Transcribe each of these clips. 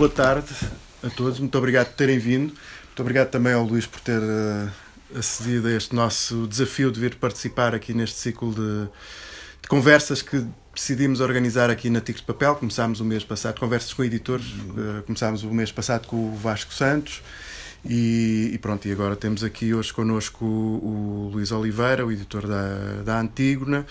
Boa tarde a todos, muito obrigado por terem vindo, muito obrigado também ao Luís por ter acedido a este nosso desafio de vir participar aqui neste ciclo de conversas que decidimos organizar aqui na Tico de Papel. Começámos o mês passado, conversas com editores, começámos o mês passado com o Vasco Santos. E pronto, e agora temos aqui hoje connosco o Luís Oliveira, o editor da Antígona.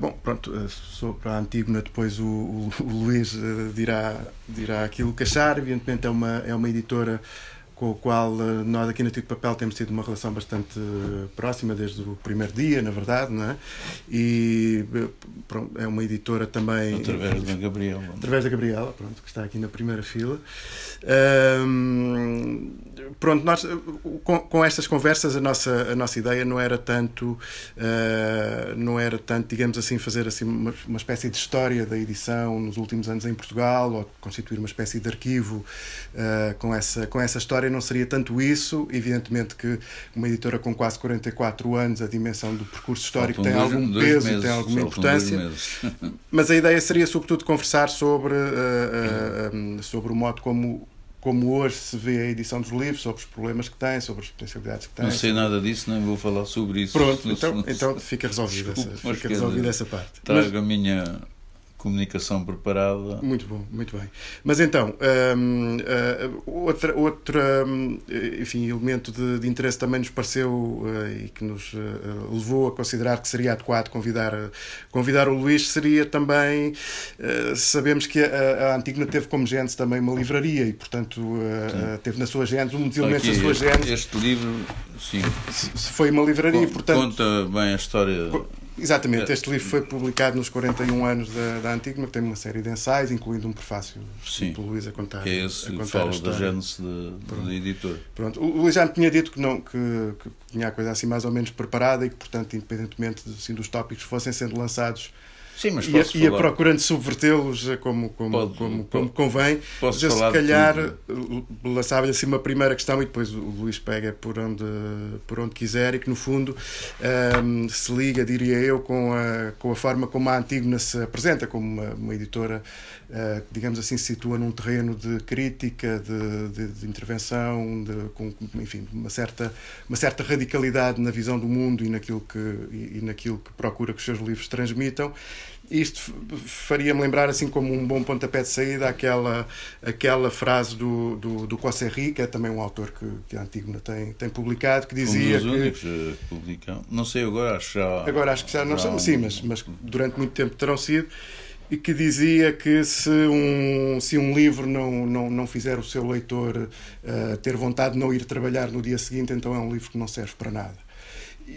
Bom, pronto, sobre a Antígona depois o Luís dirá aquilo que achar. Evidentemente é uma editora com a qual nós aqui na Tito de Papel temos tido uma relação bastante próxima desde o primeiro dia, na verdade, não é? E pronto, é uma editora também... Através da Gabriela. Através da Gabriela, pronto, que está aqui na primeira fila. Pronto, nós com estas conversas a nossa ideia não era tanto, digamos assim, fazer assim uma espécie de história da edição nos últimos anos em Portugal, ou constituir uma espécie de arquivo com essa história. Não seria tanto isso. Evidentemente que uma editora com quase 44 anos, a dimensão do percurso histórico tem algum peso, meses, tem alguma importância, mas a ideia seria sobretudo conversar sobre o modo como hoje se vê a edição dos livros, sobre os problemas que tem, sobre as potencialidades que tem. Não sei nada disso, nem vou falar sobre isso. Pronto, então fica resolvida essa parte. Trago a minha... comunicação preparada. Muito bom, muito bem. Mas então, outro elemento de interesse também nos pareceu e que nos levou a considerar que seria adequado convidar o Luís, seria também, sabemos que a Antígona teve como gênese também uma livraria e, portanto, teve na sua gênese, um dos elementos da sua gênese. Este livro, sim. Foi uma livraria, portanto... Conta bem a história... Exatamente, este livro foi publicado nos 41 anos da Antígona, que tem uma série de ensaios, incluindo um prefácio pelo Luís a contar. Que é esse que fala da gênese do editor. Pronto, o Luís já me tinha dito que tinha a coisa assim mais ou menos preparada e que, portanto, independentemente assim, dos tópicos que fossem sendo lançados, sim, mas ia procurando subvertê-los como convém. Posso já, se calhar, lançava-lhe assim uma primeira questão e depois o Luís pega por onde quiser e que, no fundo, se liga, diria eu, com a forma como a Antígona se apresenta, como uma editora que, digamos assim, se situa num terreno de crítica, de intervenção, enfim, uma certa radicalidade na visão do mundo e naquilo que procura que os seus livros transmitam. Isto faria-me lembrar, assim como um bom pontapé de saída, aquela frase do Cossé-Ri, que é também um autor que a Antígona tem publicado, que dizia um dos únicos que publicam. Não sei, agora acho que já não são, sim, mas durante muito tempo terão sido, e que dizia que se um livro não fizer o seu leitor ter vontade de não ir trabalhar no dia seguinte, então é um livro que não serve para nada.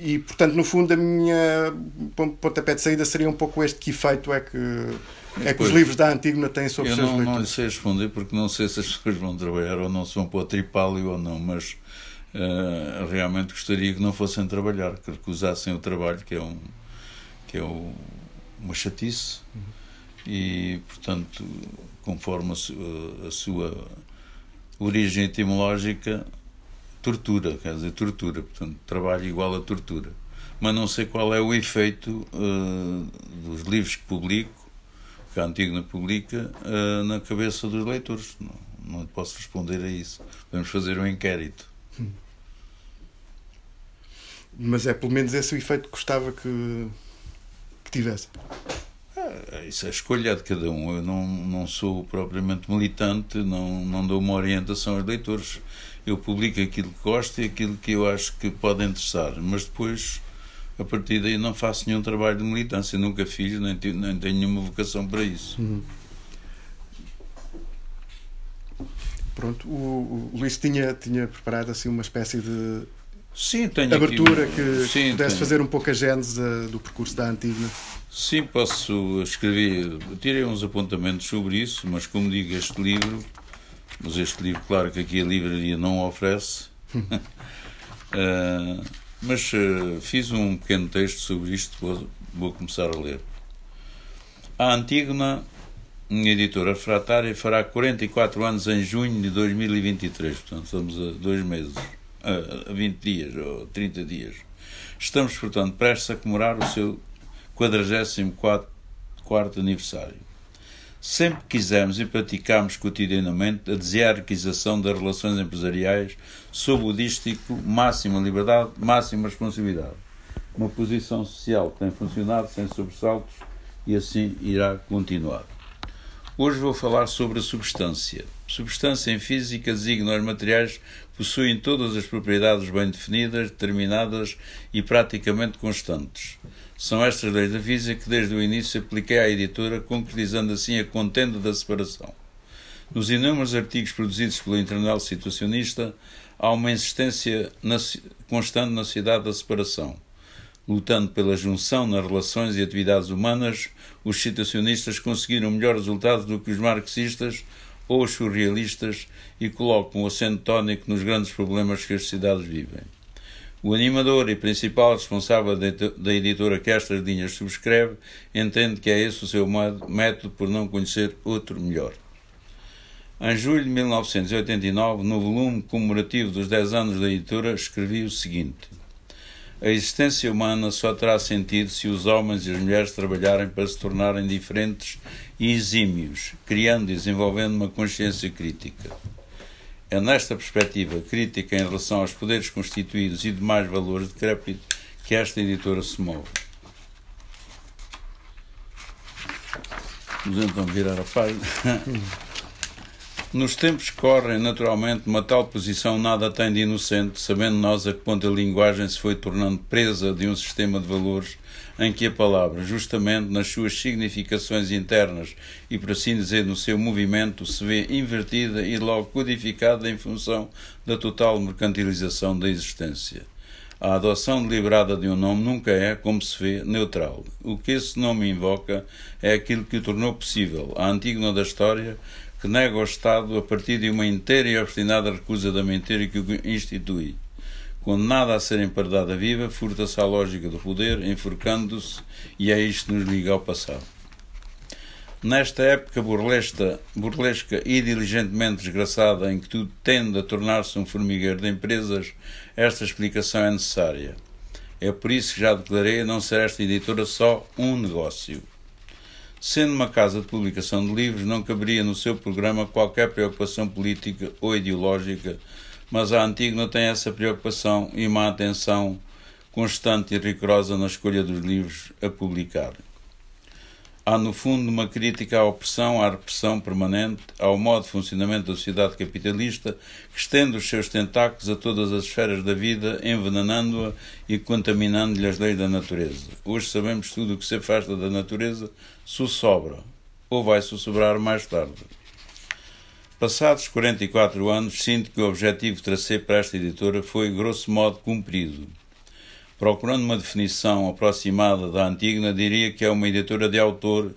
E, portanto, no fundo, a minha pontapé de saída seria um pouco este: que efeito é que os livros da Antígona têm sobre os seus leitores? Eu não lhe sei responder, porque não sei se as pessoas vão trabalhar ou não, se vão para o tripálio ou não, mas realmente gostaria que não fossem trabalhar, que recusassem o trabalho, que é uma chatice, e, portanto, conforme a sua origem etimológica, tortura, quer dizer, tortura, portanto, trabalho igual a tortura. Mas não sei qual é o efeito dos livros que publico, que a Antígona publica, na cabeça dos leitores. Não posso responder a isso. Vamos fazer um inquérito. Mas é pelo menos esse o efeito que gostava que tivesse. Isso é a escolha de cada um. Eu não sou propriamente militante, não dou uma orientação aos leitores. Eu publico aquilo que gosto e aquilo que eu acho que pode interessar, mas depois, a partir daí, não faço nenhum trabalho de militância, nunca fiz, nem tenho nenhuma vocação para isso. Pronto, o Luís tinha preparado assim uma espécie de... Sim, tenho abertura aqui, que sim, pudesse tenho. Fazer um pouco a gênese do percurso da Antígona. Sim, posso escrever, tirei uns apontamentos sobre isso, mas como digo, este livro, claro que aqui a livraria não oferece, mas fiz um pequeno texto sobre isto, vou começar a ler. A Antígona, minha editora refratária, fará 44 anos em junho de 2023, portanto estamos a 2 meses. A 20 dias ou 30 dias. Estamos, portanto, prestes a comemorar o seu 44º aniversário. Sempre quisemos e praticámos cotidianamente a deserquização das relações empresariais sob o dístico máxima liberdade, máxima responsabilidade. Uma posição social que tem funcionado sem sobressaltos e assim irá continuar. Hoje vou falar sobre a substância. Substância em física designa os materiais que possuem todas as propriedades bem definidas, determinadas e praticamente constantes. São estas leis da física que desde o início apliquei à editora, concretizando assim a contenda da separação. Nos inúmeros artigos produzidos pelo Internacional Situacionista, há uma insistência constante na cidade da separação. Lutando pela junção nas relações e atividades humanas, os situacionistas conseguiram melhores resultados do que os marxistas ou os surrealistas e colocam o acento tónico nos grandes problemas que as cidades vivem. O animador e principal responsável da editora que estas linhas subscreve entende que é esse o seu método por não conhecer outro melhor. Em julho de 1989, no volume comemorativo dos 10 anos da editora, escrevi o seguinte: a existência humana só terá sentido se os homens e as mulheres trabalharem para se tornarem diferentes e exímios, criando e desenvolvendo uma consciência crítica. É nesta perspectiva crítica em relação aos poderes constituídos e demais valores decrépitos que esta editora se move. Vamos então virar a página. Nos tempos que correm, naturalmente, uma tal posição nada tem de inocente, sabendo nós a que ponto a linguagem se foi tornando presa de um sistema de valores em que a palavra, justamente nas suas significações internas e, por assim dizer, no seu movimento, se vê invertida e logo codificada em função da total mercantilização da existência. A adoção deliberada de um nome nunca é, como se vê, neutral. O que esse nome invoca é aquilo que o tornou possível, a Antígona da história, que nega ao Estado a partir de uma inteira e obstinada recusa da mentira que o institui. Condenada a ser empardada viva, furta-se à lógica do poder, enforcando-se, e é isto que nos liga ao passado. Nesta época burlesca e diligentemente desgraçada, em que tudo tende a tornar-se um formigueiro de empresas, esta explicação é necessária. É por isso que já declarei não ser esta editora só um negócio. Sendo uma casa de publicação de livros, não caberia no seu programa qualquer preocupação política ou ideológica, mas a Antígona tem essa preocupação e uma atenção constante e rigorosa na escolha dos livros a publicar. Há, no fundo, uma crítica à opressão, à repressão permanente, ao modo de funcionamento da sociedade capitalista, que estende os seus tentáculos a todas as esferas da vida, envenenando-a e contaminando-lhe as leis da natureza. Hoje sabemos que tudo o que se afasta da natureza sussobra, ou vai sussobrar mais tarde. Passados 44 anos, sinto que o objetivo que tracei para esta editora foi, grosso modo, cumprido. Procurando uma definição aproximada da Antígona, diria que é uma editora de autor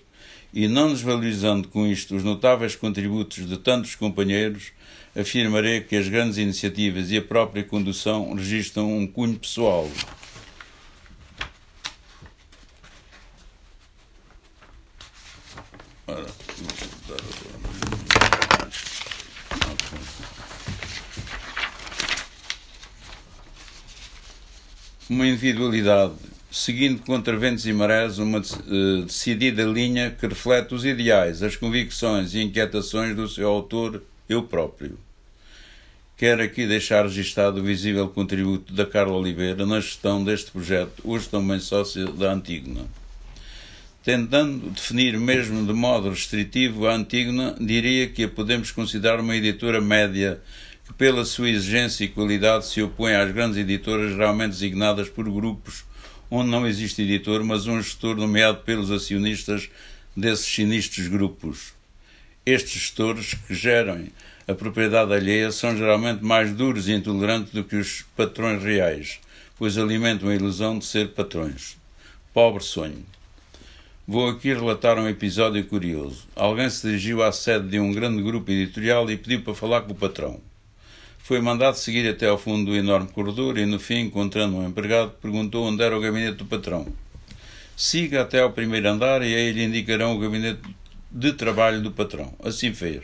e, não desvalorizando com isto os notáveis contributos de tantos companheiros, afirmarei que as grandes iniciativas e a própria condução registram um cunho pessoal. Uma individualidade, seguindo contra ventos e marés uma decidida linha que reflete os ideais, as convicções e inquietações do seu autor, eu próprio. Quero aqui deixar registado o visível contributo da Carla Oliveira na gestão deste projeto, hoje também sócia da Antígona. Tentando definir mesmo de modo restritivo a Antígona, diria que a podemos considerar uma editora média, que pela sua exigência e qualidade se opõe às grandes editoras geralmente designadas por grupos onde não existe editor, mas um gestor nomeado pelos acionistas desses sinistros grupos. Estes gestores, que gerem a propriedade alheia, são geralmente mais duros e intolerantes do que os patrões reais, pois alimentam a ilusão de ser patrões. Pobre sonho. Vou aqui relatar um episódio curioso. Alguém se dirigiu à sede de um grande grupo editorial e pediu para falar com o patrão. Foi mandado seguir até ao fundo do enorme corredor e, no fim, encontrando um empregado, perguntou onde era o gabinete do patrão. Siga até ao primeiro andar e aí lhe indicarão o gabinete de trabalho do patrão. Assim fez.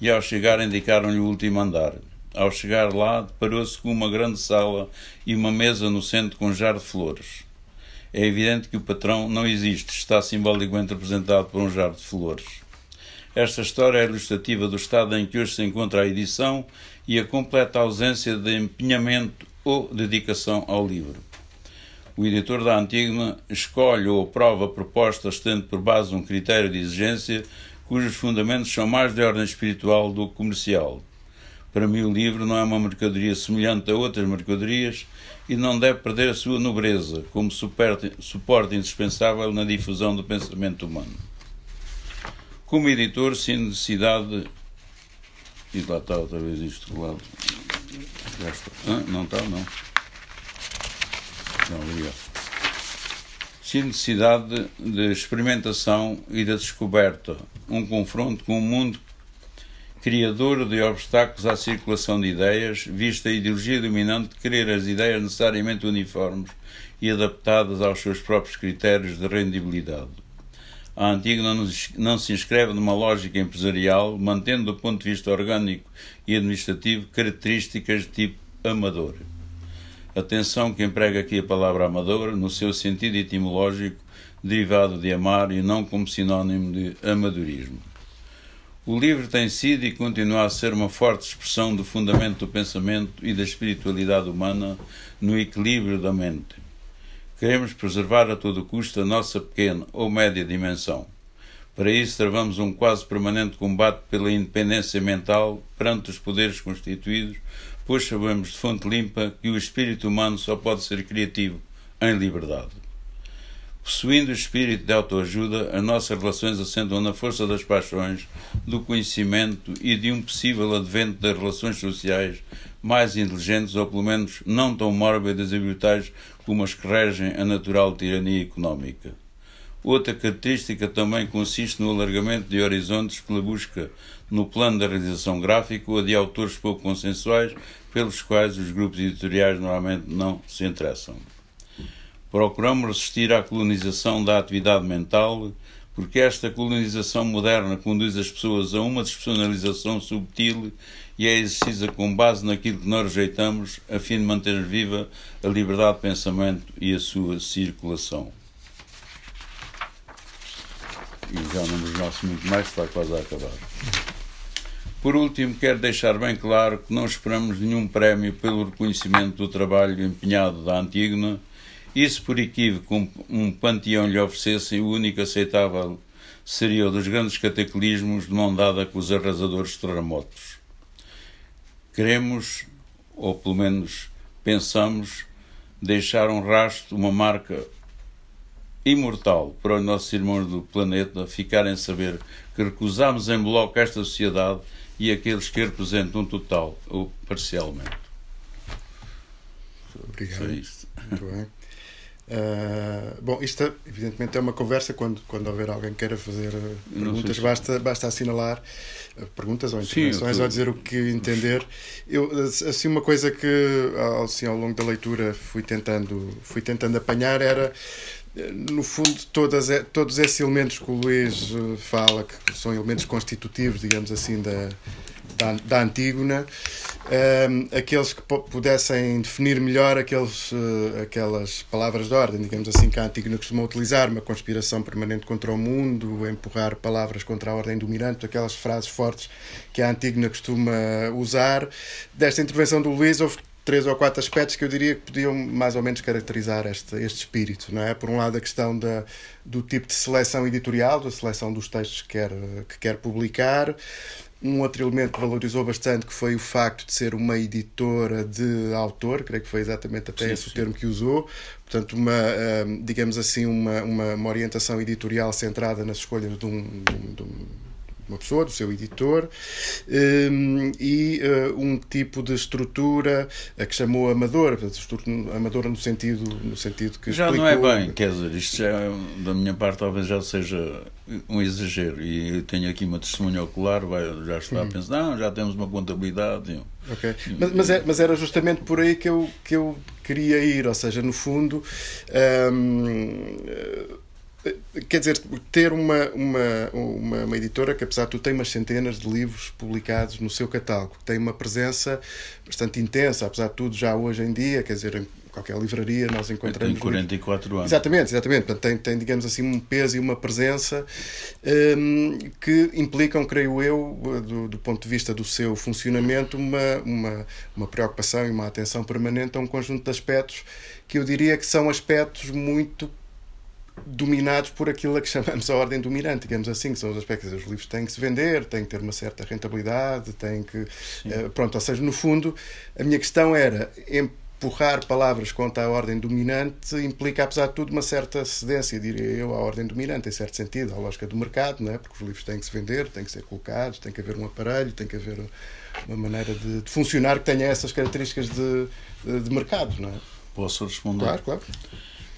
E ao chegar indicaram-lhe o último andar. Ao chegar lá, deparou-se com uma grande sala e uma mesa no centro com um jarro de flores. É evidente que o patrão não existe, está simbolicamente representado por um jarro de flores. Esta história é ilustrativa do estado em que hoje se encontra a edição e a completa ausência de empenhamento ou dedicação ao livro. O editor da Antígona escolhe ou aprova propostas tendo por base um critério de exigência cujos fundamentos são mais de ordem espiritual do que comercial. Para mim, o livro não é uma mercadoria semelhante a outras mercadorias e não deve perder a sua nobreza como suporte indispensável na difusão do pensamento humano. Como editor, sem necessidade... E lá está outra vez isto colado. Já está. Não está, não. Não, obrigado. Sem necessidade de experimentação e da descoberta, um confronto com o mundo criador de obstáculos à circulação de ideias, vista a ideologia dominante de querer as ideias necessariamente uniformes e adaptadas aos seus próprios critérios de rendibilidade. A Antígona não se inscreve numa lógica empresarial, mantendo do ponto de vista orgânico e administrativo características de tipo amador. Atenção que emprega aqui a palavra amador no seu sentido etimológico, derivado de amar e não como sinónimo de amadorismo. O livro tem sido e continua a ser uma forte expressão do fundamento do pensamento e da espiritualidade humana no equilíbrio da mente. Queremos preservar a todo custo a nossa pequena ou média dimensão. Para isso, travamos um quase permanente combate pela independência mental perante os poderes constituídos, pois sabemos de fonte limpa que o espírito humano só pode ser criativo em liberdade. Possuindo o espírito de autoajuda, as nossas relações assentam na força das paixões, do conhecimento e de um possível advento das relações sociais mais inteligentes ou, pelo menos, não tão mórbidas e brutais como as que regem a natural tirania económica. Outra característica também consiste no alargamento de horizontes pela busca, no plano da realização gráfica, ou de autores pouco consensuais, pelos quais os grupos editoriais normalmente não se interessam. Procuramos resistir à colonização da atividade mental, porque esta colonização moderna conduz as pessoas a uma despersonalização subtil e é exercida com base naquilo que nós rejeitamos, a fim de manter viva a liberdade de pensamento e a sua circulação. E já não nos nosso muito mais, está quase a acabar. Por último, quero deixar bem claro que não esperamos nenhum prémio pelo reconhecimento do trabalho empenhado da Antígona. E se por equívoco um panteão lhe oferecesse, o único aceitável seria o dos grandes cataclismos de mão dada com os arrasadores terremotos. Queremos, ou pelo menos pensamos, deixar um rastro, uma marca imortal para os nossos irmãos do planeta ficarem a saber que recusamos em bloco esta sociedade e aqueles que representam um total ou parcialmente. Obrigado. É isto. Muito bem. Bom, isto evidentemente é uma conversa. Quando houver alguém que queira fazer perguntas, basta assinalar perguntas ou intervenções ou dizer o que entender. Eu, assim, uma coisa que assim, ao longo da leitura fui tentando apanhar era, no fundo, todos esses elementos que o Luís fala, que são elementos constitutivos, digamos assim, da Antígona, aqueles que pudessem definir melhor aquelas palavras de ordem, digamos assim, que a Antígona costuma utilizar: uma conspiração permanente contra o mundo, empurrar palavras contra a ordem dominante, aquelas frases fortes que a Antígona costuma usar. Desta intervenção do Luís houve 3 ou 4 aspectos que eu diria que podiam mais ou menos caracterizar este espírito, não é? Por um lado, a questão do tipo de seleção editorial, da seleção dos textos que quer publicar. Um outro elemento que valorizou bastante, que foi o facto de ser uma editora de autor, creio que foi exatamente até esse o termo que usou. Portanto, uma orientação editorial centrada nas escolhas de uma pessoa, do seu editor, e um tipo de estrutura a que chamou amadora, amadora no sentido que já explicou. Não é bem, quer dizer, isto já, da minha parte, talvez já seja um exagero, e eu tenho aqui uma testemunha ocular, já está a pensar, já temos uma contabilidade... Okay. Mas era justamente por aí que eu queria ir, ou seja, no fundo... Quer dizer, ter uma editora que, apesar de tudo, tem umas centenas de livros publicados no seu catálogo, tem uma presença bastante intensa, apesar de tudo, já hoje em dia, quer dizer, em qualquer livraria nós encontramos... Em 44 anos. Exatamente. Portanto, tem, digamos assim, um peso e uma presença que implicam, creio eu, do ponto de vista do seu funcionamento, uma preocupação e uma atenção permanente a um conjunto de aspectos que eu diria que são aspectos muito dominados por aquilo a que chamamos a ordem dominante, digamos assim, que são os aspectos que os livros têm que se vender, têm que ter uma certa rentabilidade, têm que... Pronto, ou seja, no fundo, a minha questão era empurrar palavras contra a ordem dominante implica, apesar de tudo, uma certa cedência, diria eu, à ordem dominante, em certo sentido, à lógica do mercado, não é? Porque os livros têm que se vender, têm que ser colocados, tem que haver um aparelho, tem que haver uma maneira de funcionar que tenha essas características de mercado, não é? Posso responder?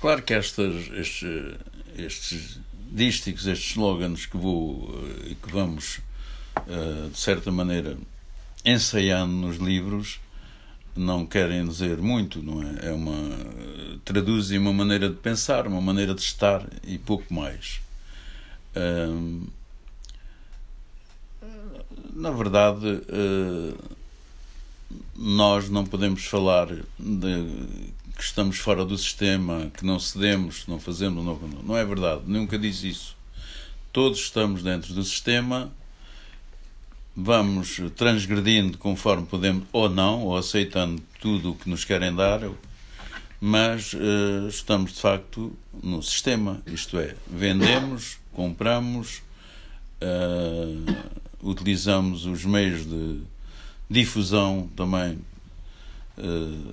Claro que estes dísticos, estes slogans que vamos, de certa maneira, ensaiando nos livros, não querem dizer muito, não é? Traduzem uma maneira de pensar, uma maneira de estar e pouco mais. Na verdade, nós não podemos falar de que estamos fora do sistema, que não cedemos, não fazemos, não é verdade, nunca diz isso. Todos estamos dentro do sistema, vamos transgredindo conforme podemos, ou não, ou aceitando tudo o que nos querem dar, mas estamos de facto no sistema, isto é, vendemos, compramos, utilizamos os meios de difusão também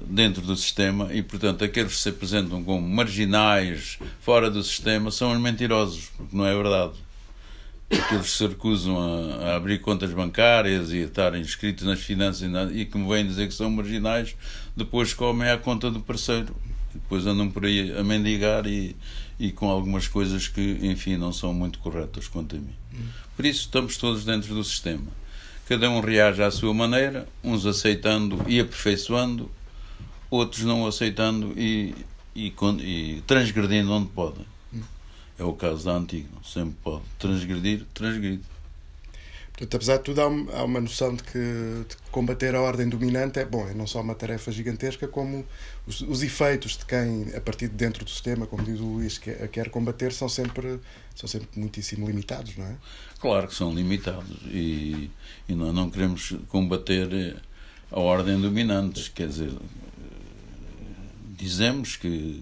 dentro do sistema e, portanto, aqueles que se apresentam como marginais, fora do sistema, são os mentirosos, porque não é verdade. Aqueles que se recusam a abrir contas bancárias e a estarem inscritos nas finanças e que me vêm dizer que são marginais, depois comem à conta do parceiro, depois andam por aí a mendigar e com algumas coisas que, enfim, não são muito corretas quanto a mim. Por isso, estamos todos dentro do sistema. Cada um reage à sua maneira, uns aceitando e aperfeiçoando, outros não aceitando e transgredindo onde podem. É o caso da Antígona, sempre pode transgredir. Portanto, apesar de tudo, há uma noção de que combater a ordem dominante é não só uma tarefa gigantesca, como os efeitos de quem, a partir de dentro do sistema, como diz o Luís, quer combater, são sempre muitíssimo limitados, não é? Claro que são limitados e nós não queremos combater a ordem dominante, quer dizer, dizemos que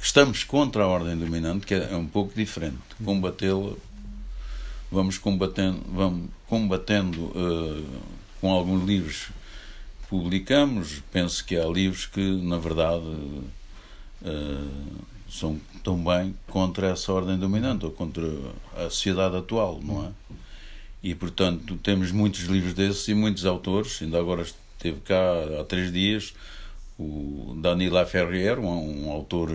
estamos contra a ordem dominante, que é um pouco diferente, combatê-la, vamos combatendo com alguns livros que publicamos. Penso que há livros que, na verdade, são também contra essa ordem dominante ou contra a sociedade atual, não é? E, portanto, temos muitos livros desses e muitos autores. Ainda agora esteve cá há 3 dias o Dany Laferrière, um autor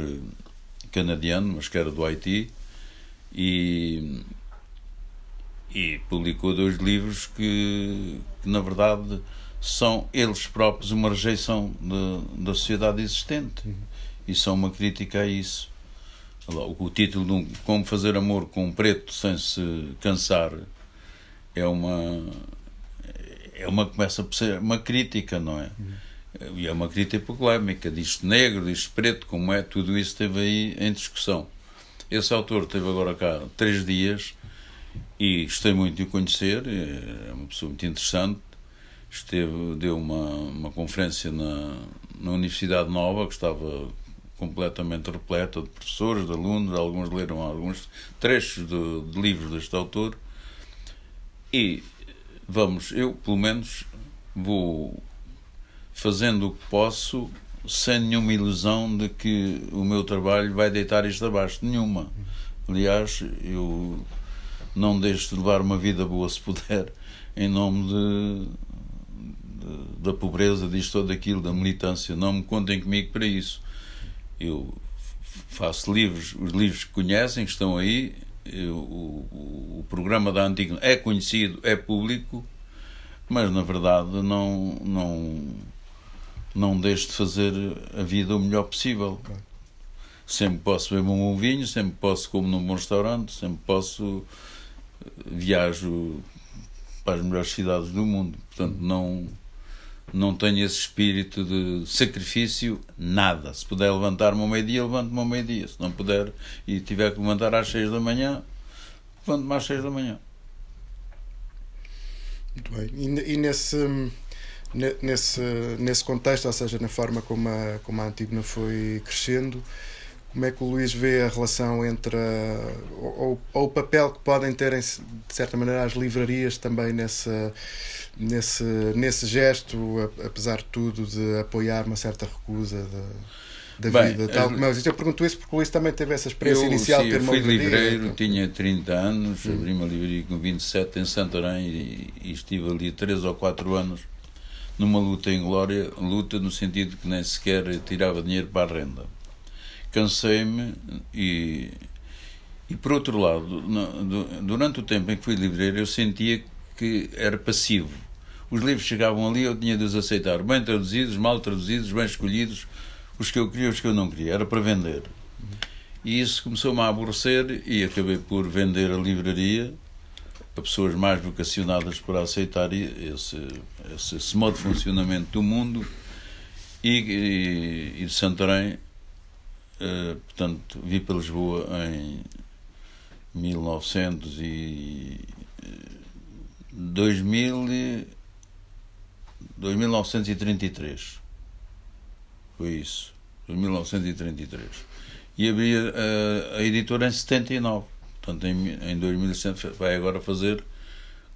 canadiano, mas que era do Haiti, e publicou 2 livros que, na verdade, são eles próprios uma rejeição da sociedade existente. E são uma crítica a isso. O título de Como Fazer Amor com um Preto Sem Se Cansar começa a ser uma crítica, não é? E é uma crítica polémica. Diz-se negro, diz-se preto, como é? Tudo isso esteve aí em discussão. Esse autor esteve agora cá 3 dias e gostei muito de o conhecer, é uma pessoa muito interessante. Deu uma conferência na Universidade Nova, que estava completamente repleta de professores, de alunos. Alguns leram alguns trechos de livros deste autor. E eu pelo menos vou fazendo o que posso, sem nenhuma ilusão de que o meu trabalho vai deitar isto abaixo, nenhuma. Aliás, eu não deixo de levar uma vida boa, se puder, em nome da pobreza, disto ou daquilo, da militância. Não me contem comigo para isso. Eu faço livros, os livros que conhecem, que estão aí. O programa da Antígona é conhecido, é público, mas, na verdade, não deixo de fazer a vida o melhor possível. Sempre posso beber um bom vinho, sempre posso comer num bom restaurante, sempre posso... viajo para as melhores cidades do mundo. Portanto, não tenho esse espírito de sacrifício, nada. Se puder levantar-me ao meio-dia, levanto-me ao meio-dia. Se não puder e tiver que levantar às 6 da manhã, levanto-me às 6 da manhã. Muito bem. E nesse contexto, ou seja, na forma como a Antígona foi crescendo, como é que o Luís vê a relação entre ou o papel que podem ter, de certa maneira, as livrarias também nesse gesto, apesar de tudo, de apoiar uma certa recusa da vida? Bem, tal como eu pergunto isso porque o Luís também teve essa experiência inicial de ter uma livraria. Eu fui livreiro, então. Tinha 30 anos, abri uma livraria com 27 em Santarém e estive ali 3 ou 4 anos numa luta em glória, luta no sentido que nem sequer tirava dinheiro para a renda. Cansei-me e, por outro lado, durante o tempo em que fui livreiro, eu sentia que era passivo. Os livros chegavam ali, eu tinha de os aceitar, bem traduzidos, mal traduzidos, bem escolhidos, os que eu queria, os que eu não queria, era para vender. E isso começou-me a aborrecer e acabei por vender a livraria a pessoas mais vocacionadas para aceitar esse modo de funcionamento do mundo e de Santarém. Portanto, vim para Lisboa em 1933. Foi isso, 1933. E abri a editora em 79. Portanto, em 2007, vai agora fazer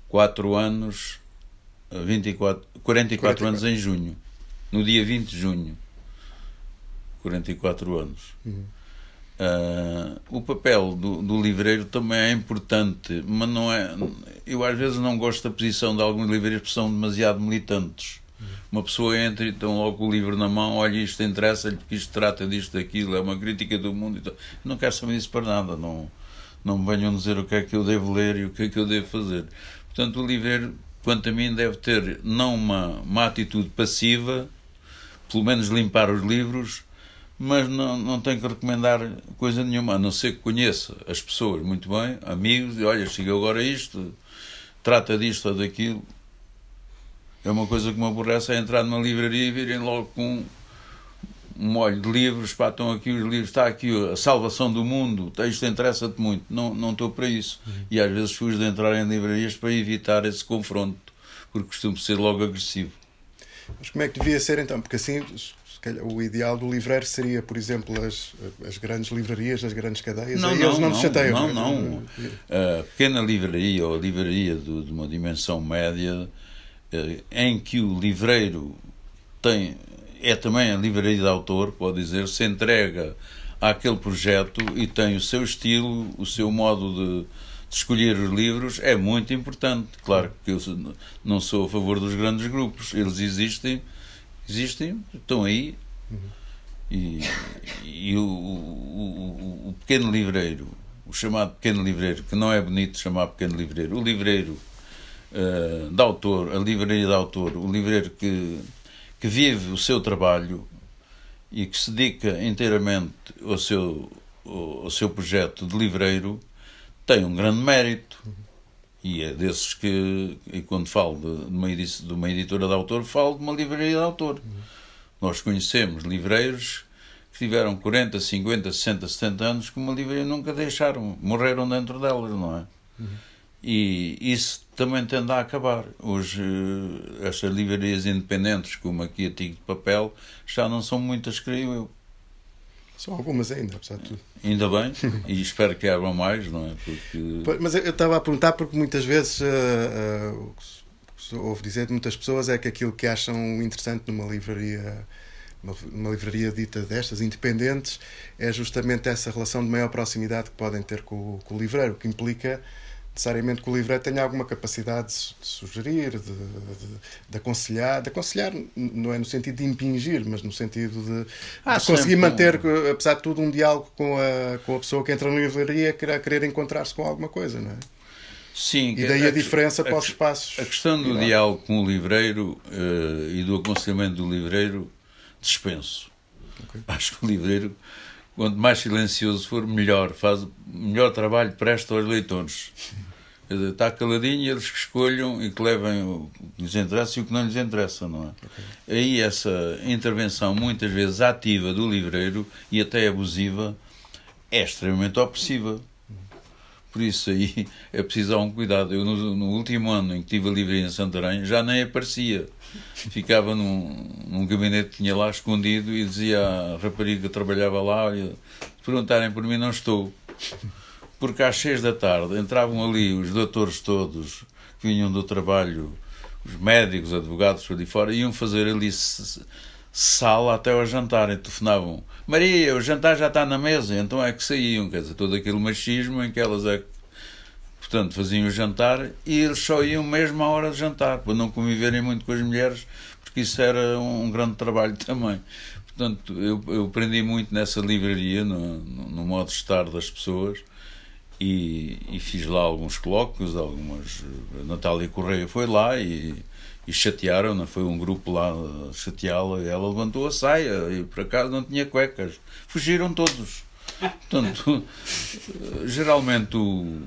4 anos, 44 anos em junho, no dia 20 de junho. 44 anos. O papel do livreiro também é importante, mas não é. Eu às vezes não gosto da posição de alguns livreiros que são demasiado militantes. Uma pessoa entra e então logo o livro na mão, olha, isto interessa-lhe porque isto trata disto, daquilo, é uma crítica do mundo. Então, não quero saber disso para nada, não me venham dizer o que é que eu devo ler e o que é que eu devo fazer. Portanto, o livreiro, quanto a mim, deve ter não uma atitude passiva, pelo menos limpar os livros, mas não tenho que recomendar coisa nenhuma, a não ser que conheça as pessoas muito bem, amigos, e olha, chegou agora isto, trata disto ou daquilo. É uma coisa que me aborrece, é entrar numa livraria e virem logo com um molho de livros, pá, estão aqui os livros, está aqui a salvação do mundo, isto interessa-te muito. Não estou para isso. E às vezes fujo de entrar em livrarias para evitar esse confronto, porque costumo ser logo agressivo. Mas como é que devia ser então? Porque assim... o ideal do livreiro seria, por exemplo, as grandes livrarias, as grandes cadeias. Não, aí eles não se chateiam. Não. A pequena livraria ou a livraria de uma dimensão média, em que o livreiro é também a livraria de autor, pode dizer, se entrega àquele projeto e tem o seu estilo, o seu modo de escolher os livros, é muito importante. Claro que eu não sou a favor dos grandes grupos, eles existem, estão aí. E o pequeno livreiro, o chamado pequeno livreiro, que não é bonito chamar pequeno livreiro, o livreiro de autor, a livraria de autor, o livreiro que vive o seu trabalho e que se dedica inteiramente ao seu projeto de livreiro, tem um grande mérito. E é desses que, e quando falo de uma editora de autor, falo de uma livraria de autor. Nós conhecemos livreiros que tiveram 40, 50, 60, 70 anos que uma livraria nunca deixaram, morreram dentro delas, não é? E isso também tende a acabar. Hoje, estas livrarias independentes, como aqui a Tigo de Papel, já não são muitas, creio eu. São algumas ainda, apesar de tudo. Ainda bem, e espero que abram mais, não é? Porque... Mas eu estava a perguntar porque muitas vezes o que se ouve dizer de muitas pessoas é que aquilo que acham interessante numa livraria dita destas, independentes, é justamente essa relação de maior proximidade que podem ter com o livreiro, que implica necessariamente que o livreiro tenha alguma capacidade de sugerir, de aconselhar. De aconselhar não é no sentido de impingir, mas no sentido de conseguir manter, apesar de tudo, um diálogo com a pessoa que entra na livraria que irá querer encontrar-se com alguma coisa, não é? Sim. E daí a diferença para os espaços. A questão do diálogo com o livreiro e do aconselhamento do livreiro dispenso. Okay. Acho que o livreiro quanto mais silencioso for, melhor. Faz melhor trabalho, presta aos leitores. Quer dizer, está caladinho, eles que escolham e que levem o que lhes interessa e o que não lhes interessa, não é? Okay. Aí essa intervenção, muitas vezes ativa, do livreiro e até abusiva, é extremamente opressiva. Por isso aí é preciso algum cuidado. Eu, no último ano em que tive a livraria em Santarém, já nem aparecia. Ficava num gabinete que tinha lá escondido e dizia à rapariga que trabalhava lá, olha, se perguntarem por mim, não estou. Porque às 6 da tarde entravam ali os doutores todos que vinham do trabalho, os médicos, advogados, por ali fora, iam fazer ali sala até ao jantar, e telefonavam, Maria, o jantar já está na mesa, então é que saíam, quer dizer, todo aquele machismo em que elas é que, portanto, faziam o jantar, e eles só iam mesmo à hora de jantar, para não conviverem muito com as mulheres, porque isso era um grande trabalho também. Portanto, eu aprendi muito nessa livraria, no modo de estar das pessoas, e fiz lá alguns colóquios, algumas... A Natália Correia foi lá e chatearam-na, foi um grupo lá chateá-la, e ela levantou a saia, e por acaso não tinha cuecas. Fugiram todos. Portanto, geralmente, o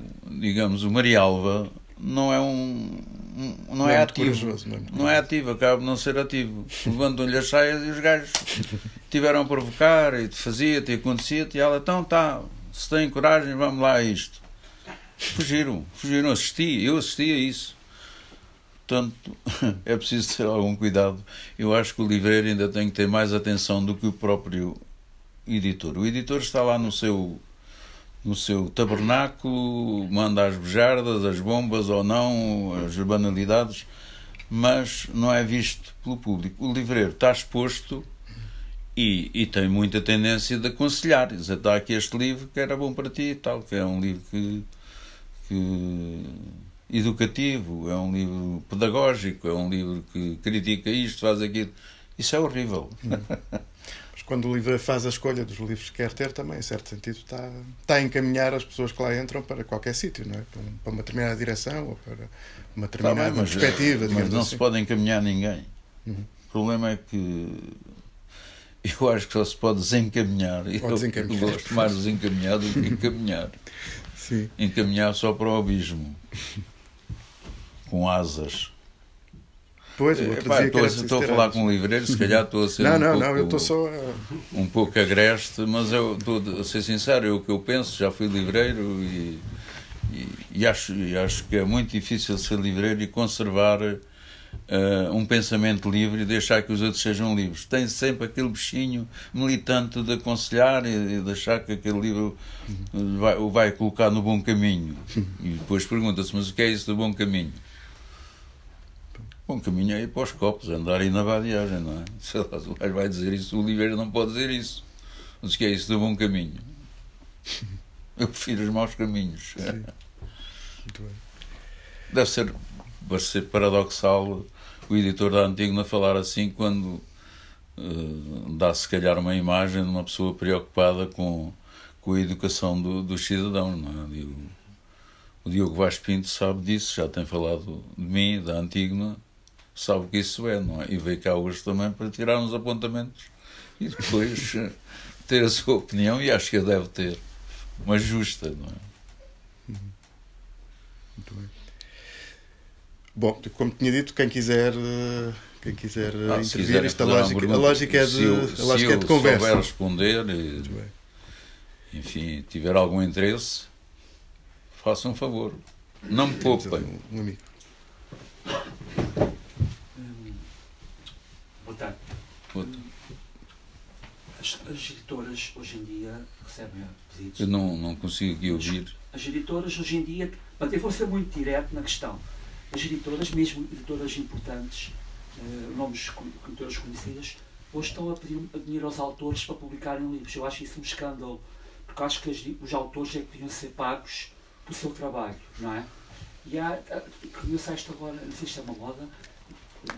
Marialva não é não é ativo. Não é ativo, acaba de não ser ativo. Levantam-lhe as saias e os gajos tiveram a provocar, e fazia-te, e acontecia-te, e ela, então, tá, se têm coragem, vamos lá a isto. Fugiram, eu assisti a isso. Portanto, é preciso ter algum cuidado. Eu acho que o livreiro ainda tem que ter mais atenção do que o próprio editor. O editor está lá no seu tabernáculo, manda as bujardas, as bombas ou não, as banalidades, mas não é visto pelo público. O livreiro está exposto e tem muita tendência de aconselhar. Quer dizer, está aqui este livro que era bom para ti e tal, que é um livro que educativo, é um livro pedagógico, é um livro que critica isto, faz aquilo. Isso é horrível. Mas quando o livro faz a escolha dos livros que quer ter, também, em certo sentido, está a encaminhar as pessoas que lá entram para qualquer sítio, não é? Para uma determinada direção ou para uma determinada perspectiva. Mas não assim se pode encaminhar ninguém. O problema é que eu acho que só se pode desencaminhar. Eu gosto mais de desencaminhar do que encaminhar. Sim. Encaminhar só para o abismo. Com asas. Pois, estou a falar com um livreiro, se calhar estou a ser um pouco agreste, mas eu estou a ser sincero, é o que eu penso, já fui livreiro e acho que é muito difícil ser livreiro e conservar um pensamento livre e deixar que os outros sejam livres. Tem sempre aquele bichinho militante de aconselhar e de achar que aquele livro o vai colocar no bom caminho. E depois pergunta-se, mas o que é isso do bom caminho? Bom caminho é ir para os copos, andar aí na vadiagem, não é? Sei lá, o gajo vai dizer isso, o livreiro não pode dizer isso. Mas o que é isso do bom caminho? Eu prefiro os maus caminhos. Sim. Muito bem. Deve ser paradoxal o editor da Antígona falar assim quando dá, se calhar, uma imagem de uma pessoa preocupada com a educação dos cidadãos, não é? O Diogo Vaz Pinto sabe disso, já tem falado de mim, da Antígona, sabe o que isso é, não é? E veio cá hoje também para tirar uns apontamentos e depois ter a sua opinião, e acho que a deve ter, mas justa, não é? Muito bem. Bom, como tinha dito, quem quiser intervir, esta lógica, a lógica é de conversa. Se eu souber responder e, enfim, tiver algum interesse, faça um favor. Não me poupem. Um amigo. Boa tarde. As editoras hoje em dia recebem pedidos. Eu não consigo aqui ouvir. As editoras hoje em dia... Eu vou ser muito direto na questão. As editoras, mesmo editoras importantes, nomes, editoras conhecidas, hoje estão a pedir dinheiro aos autores para publicarem livros. Eu acho isso um escândalo, porque acho que os autores é que deviam ser pagos pelo seu trabalho, não é? E há, começaste agora, não sei se é uma moda...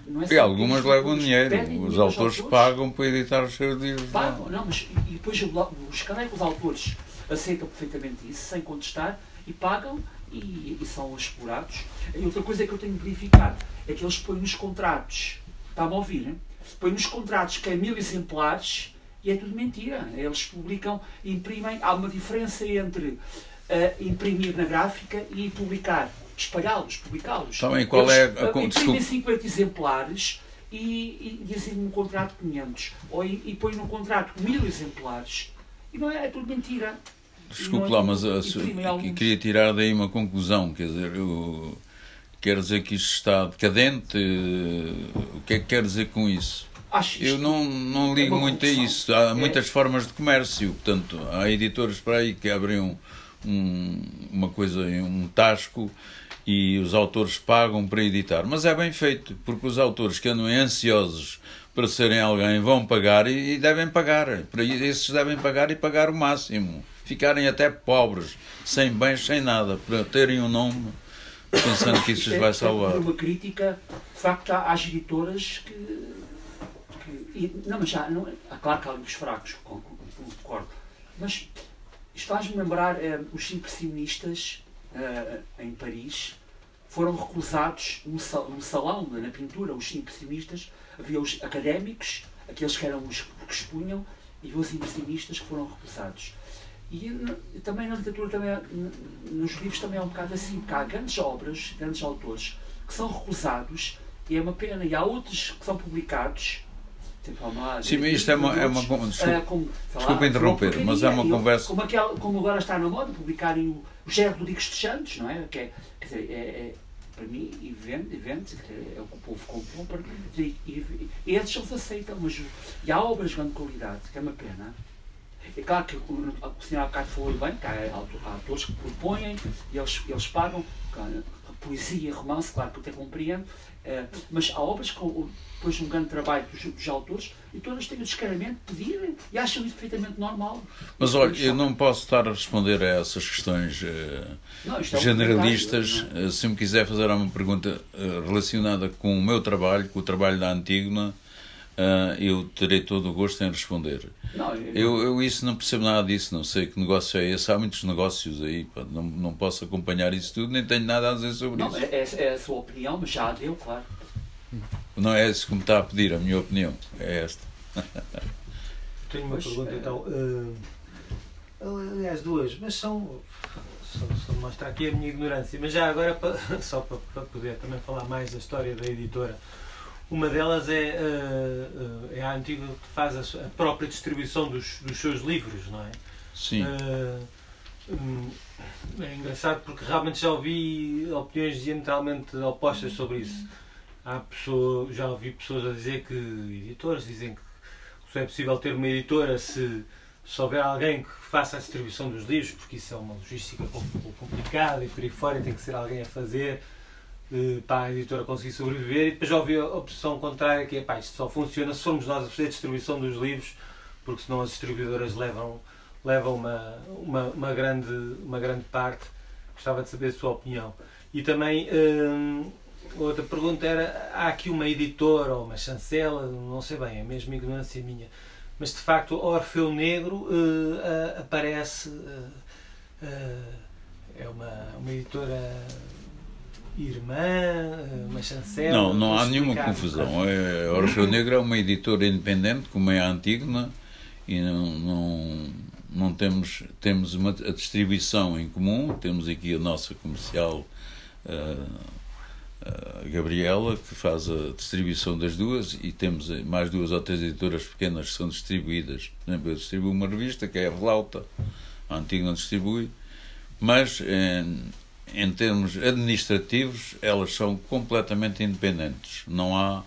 Não é, e algumas levam dinheiro, os autores pagam para editar os seus livros. Pagam, não, mas e depois o escândalo é que os autores aceitam perfeitamente isso, sem contestar, e pagam... E são explorados. E outra coisa que eu tenho verificado é que eles põem nos contratos, está-me a ouvir, hein? Põem nos contratos que é 1000 exemplares E é tudo mentira. Eles publicam, imprimem. Há uma diferença entre imprimir na gráfica e publicar, espalhá-los, publicá-los. Também qual eles, é a imprimem 50 exemplares e dizem num contrato 500. Ou, e põem num contrato 1000 exemplares. E não é, é tudo mentira. Desculpe lá, mas queria tirar daí uma conclusão, quer dizer, quer dizer que isto está decadente, o que é que quer dizer com isso? Acho eu não ligo muito a isso, há muitas formas de comércio, portanto, há editores para aí que abrem uma coisa, um tasco e os autores pagam para editar, mas é bem feito, porque os autores que andam ansiosos para serem alguém vão pagar e devem pagar, para esses devem pagar e pagar o máximo. Ficarem até pobres, sem bens, sem nada, para terem um nome, pensando que isso os vai salvar. É uma crítica, de facto, às editoras que não, mas já, não, claro que há livros fracos, concordo, mas isto faz-me lembrar, os impressionistas em Paris foram recusados num salão, na pintura, os impressionistas, havia os académicos, aqueles que eram os que expunham, e os impressionistas que foram recusados. E também na literatura, também, nos livros também é um bocado assim, porque há grandes obras, grandes autores, que são recusados, e é uma pena, e há outros que são publicados, tipo Almada... Sim, mas isto desculpa interromper, mas é uma conversa... Como agora está na moda, publicarem o Gerardo Rodrigues dos Santos, não é? Que é, quer dizer, para mim, evento, é o que o povo comprou, para mim, e esses eles aceitam, mas e há obras de grande qualidade, que é uma pena. É claro que o senhor há bocado falou bem, que há autores que propõem, e eles pagam, claro, poesia e romance, claro que eu até compreendo, mas há obras que, depois de um grande trabalho dos autores, e todas têm o descaramento de pedir, e acham isso perfeitamente normal. Mas olha, eu não posso estar a responder a essas questões generalistas. Se me quiser fazer uma pergunta relacionada com o meu trabalho, com o trabalho da Antígona, eu terei todo o gosto em responder. Não, eu isso não percebo nada disso, não sei que negócio é esse, há muitos negócios aí, pá, não posso acompanhar isso tudo, nem tenho nada a dizer sobre isso. É a sua opinião, mas já a deu, claro. Não é isso que me está a pedir, a minha opinião, é esta. Tenho uma pergunta então, aliás duas, mas só mostra aqui a minha ignorância, mas já agora, só para poder também falar mais da história da editora. Uma delas é a Antígona que faz a própria distribuição dos seus livros, não é? Sim. É engraçado porque realmente já ouvi opiniões diametralmente opostas sobre isso. Já ouvi pessoas a dizer que, editoras, dizem que só é possível ter uma editora se houver alguém que faça a distribuição dos livros, porque isso é uma logística complicada e por aí fora tem que ser alguém a fazer. Para a editora conseguir sobreviver, e depois já ouvi a opção contrária, que é pá, isto só funciona se formos nós a fazer a distribuição dos livros, porque senão as distribuidoras levam uma grande parte. Gostava de saber a sua opinião. E também, outra pergunta era, há aqui uma editora ou uma chancela, não sei bem, é mesmo ignorância minha, mas de facto Orfeu Negro aparece, é uma editora... irmã, uma chancela... Não há nenhuma confusão. A Orfeu Negro é uma editora independente, como é a Antígona, e não temos uma distribuição em comum. Temos aqui a nossa comercial, a Gabriela, que faz a distribuição das duas, e temos mais duas ou três editoras pequenas que são distribuídas. Por exemplo, eu distribuo uma revista, que é a Relauta, a Antígona distribui, mas... Em termos administrativos, elas são completamente independentes. Não há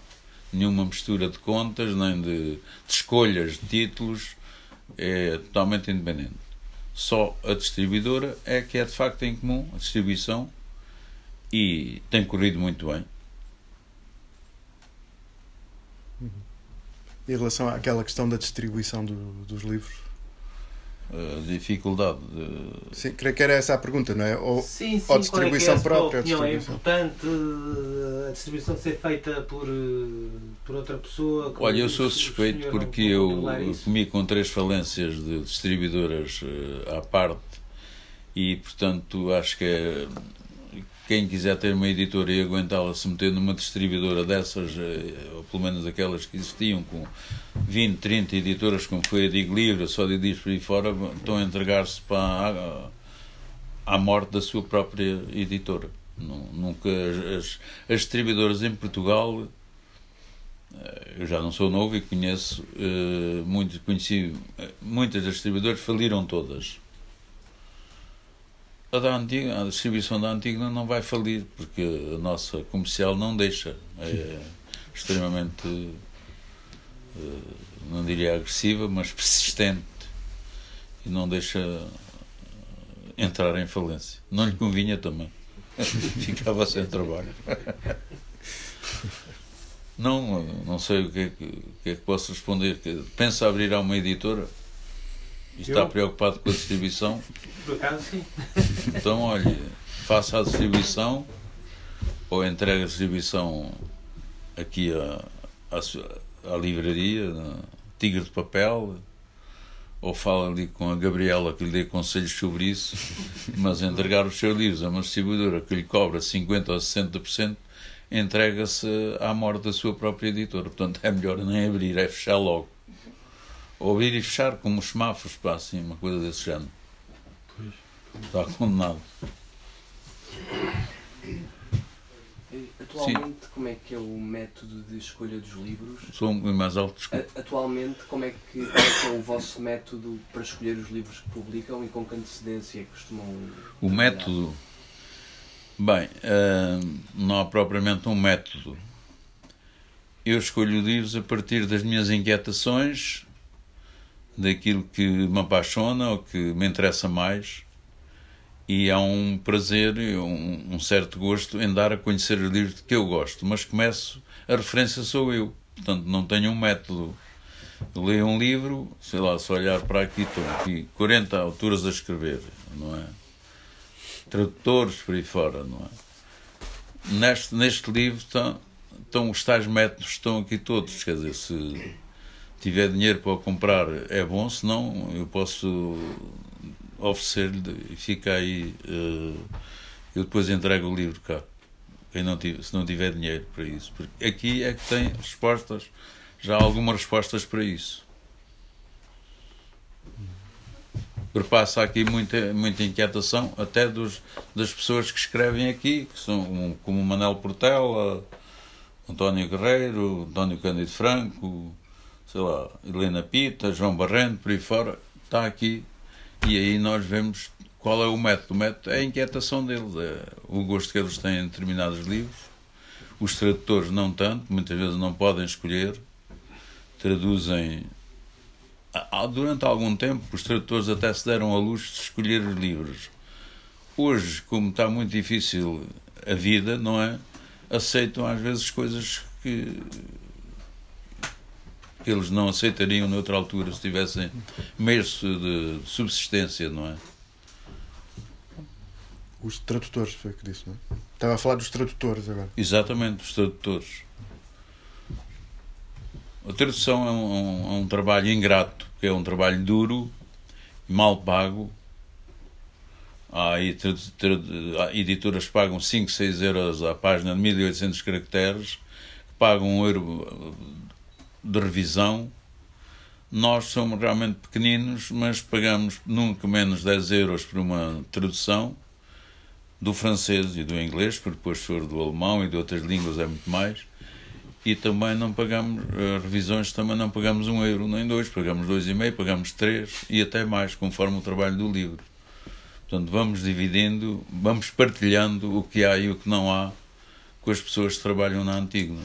nenhuma mistura de contas, nem de escolhas, de títulos. É totalmente independente. Só a distribuidora é que é de facto em comum, a distribuição, e tem corrido muito bem. Em relação àquela questão da distribuição dos livros? Dificuldade de... Sim, creio que era essa a pergunta, não é? Ou, sim, ou distribuição é própria? Não, é importante a distribuição ser feita por outra pessoa. Olha, eu sou suspeito porque eu comi com 3 falências de distribuidoras à parte, e portanto acho que quem quiser ter uma editora e aguentá-la se meter numa distribuidora dessas, ou pelo menos aquelas que existiam, com 20, 30 editoras, como foi a Digo Livre, só de disso por aí fora, estão a entregar-se à morte da sua própria editora. Nunca as distribuidoras em Portugal, eu já não sou novo e conheço, conheci muitas das distribuidoras, faliram todas. A distribuição da Antígona não vai falir, porque a nossa comercial não deixa. É extremamente, não diria agressiva, mas persistente, e não deixa entrar em falência. Não lhe convinha também. Ficava sem trabalho. Não sei o que é que posso responder. Pensa abrir a uma editora? E está preocupado com a distribuição? Por acaso, sim. Então, olha, faça a distribuição, ou entregue a distribuição aqui à livraria, Tigre de Papel, ou fala ali com a Gabriela, que lhe dê conselhos sobre isso, mas entregar os seus livros a uma distribuidora que lhe cobra 50% ou 60%, entrega-se à morte da sua própria editora. Portanto, é melhor nem abrir, é fechar logo. Ou abrir e fechar, como os semáforos, pá, assim, uma coisa desse género. Pois. Está condenado. Atualmente, sim, como é que é o método de escolha dos livros? Sou um bocadinho mais alto, desculpa. Atualmente, como é que é o vosso método para escolher os livros que publicam e com que antecedência costumam o trabalhar? Método? Bem, não há propriamente um método. Eu escolho livros a partir das minhas inquietações, daquilo que me apaixona ou que me interessa mais, e há um prazer e um certo gosto em dar a conhecer os livros que eu gosto, mas começo, a referência sou eu, portanto não tenho um método. Eu leio um livro, sei lá, se olhar para aqui, estou aqui 40 autores a escrever, não é? Tradutores por aí fora, não é? Neste livro estão os tais métodos, estão aqui todos, quer dizer, se tiver dinheiro para comprar é bom, se não eu posso oferecer-lhe e fica aí, eu depois entrego o livro cá, se não tiver dinheiro para isso, porque aqui é que tem respostas, já há algumas respostas para isso. Perpassa aqui muita inquietação até das pessoas que escrevem aqui, que são como o Manuel Portela, António Guerreiro, António Cândido Franco, sei lá, Helena Pita, João Barreno, por aí fora, está aqui, e aí nós vemos qual é o método. O método é a inquietação deles, é o gosto que eles têm em determinados livros. Os tradutores não tanto, muitas vezes não podem escolher, traduzem durante algum tempo. Os tradutores até se deram à luz de escolher os livros. Hoje, como está muito difícil a vida, não é? Aceitam às vezes coisas que eles não aceitariam noutra altura, se tivessem meios de subsistência, não é? Os tradutores, foi o que disse, não é? Estava a falar dos tradutores agora. Exatamente, dos tradutores. A tradução é um trabalho ingrato, porque é um trabalho duro, mal pago. Há editoras que pagam 5, 6 euros à página de 1800 caracteres, que pagam 1 euro de revisão. Nós somos realmente pequeninos, mas pagamos nunca menos 10 euros por uma tradução do francês e do inglês, porque depois for do alemão e de outras línguas é muito mais, e também não pagamos revisões, também não pagamos 1 euro nem 2, pagamos 2,5, pagamos 3 e até mais, conforme o trabalho do livro. Portanto, vamos dividindo, vamos partilhando o que há e o que não há com as pessoas que trabalham na Antígona.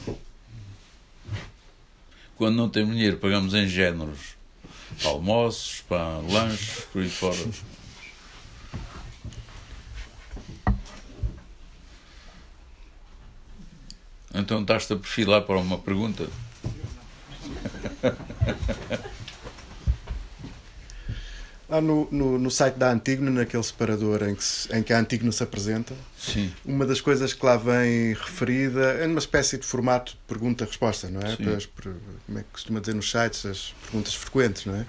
Quando não temos dinheiro, pagamos em géneros, para almoços, para lanches, por aí fora. Então estás-te a perfilar para uma pergunta? Lá no site da Antígona, naquele separador em que a Antígona se apresenta, sim, uma das coisas que lá vem referida é numa espécie de formato de pergunta-resposta, não é? Como é que costuma dizer nos sites, as perguntas frequentes, não é?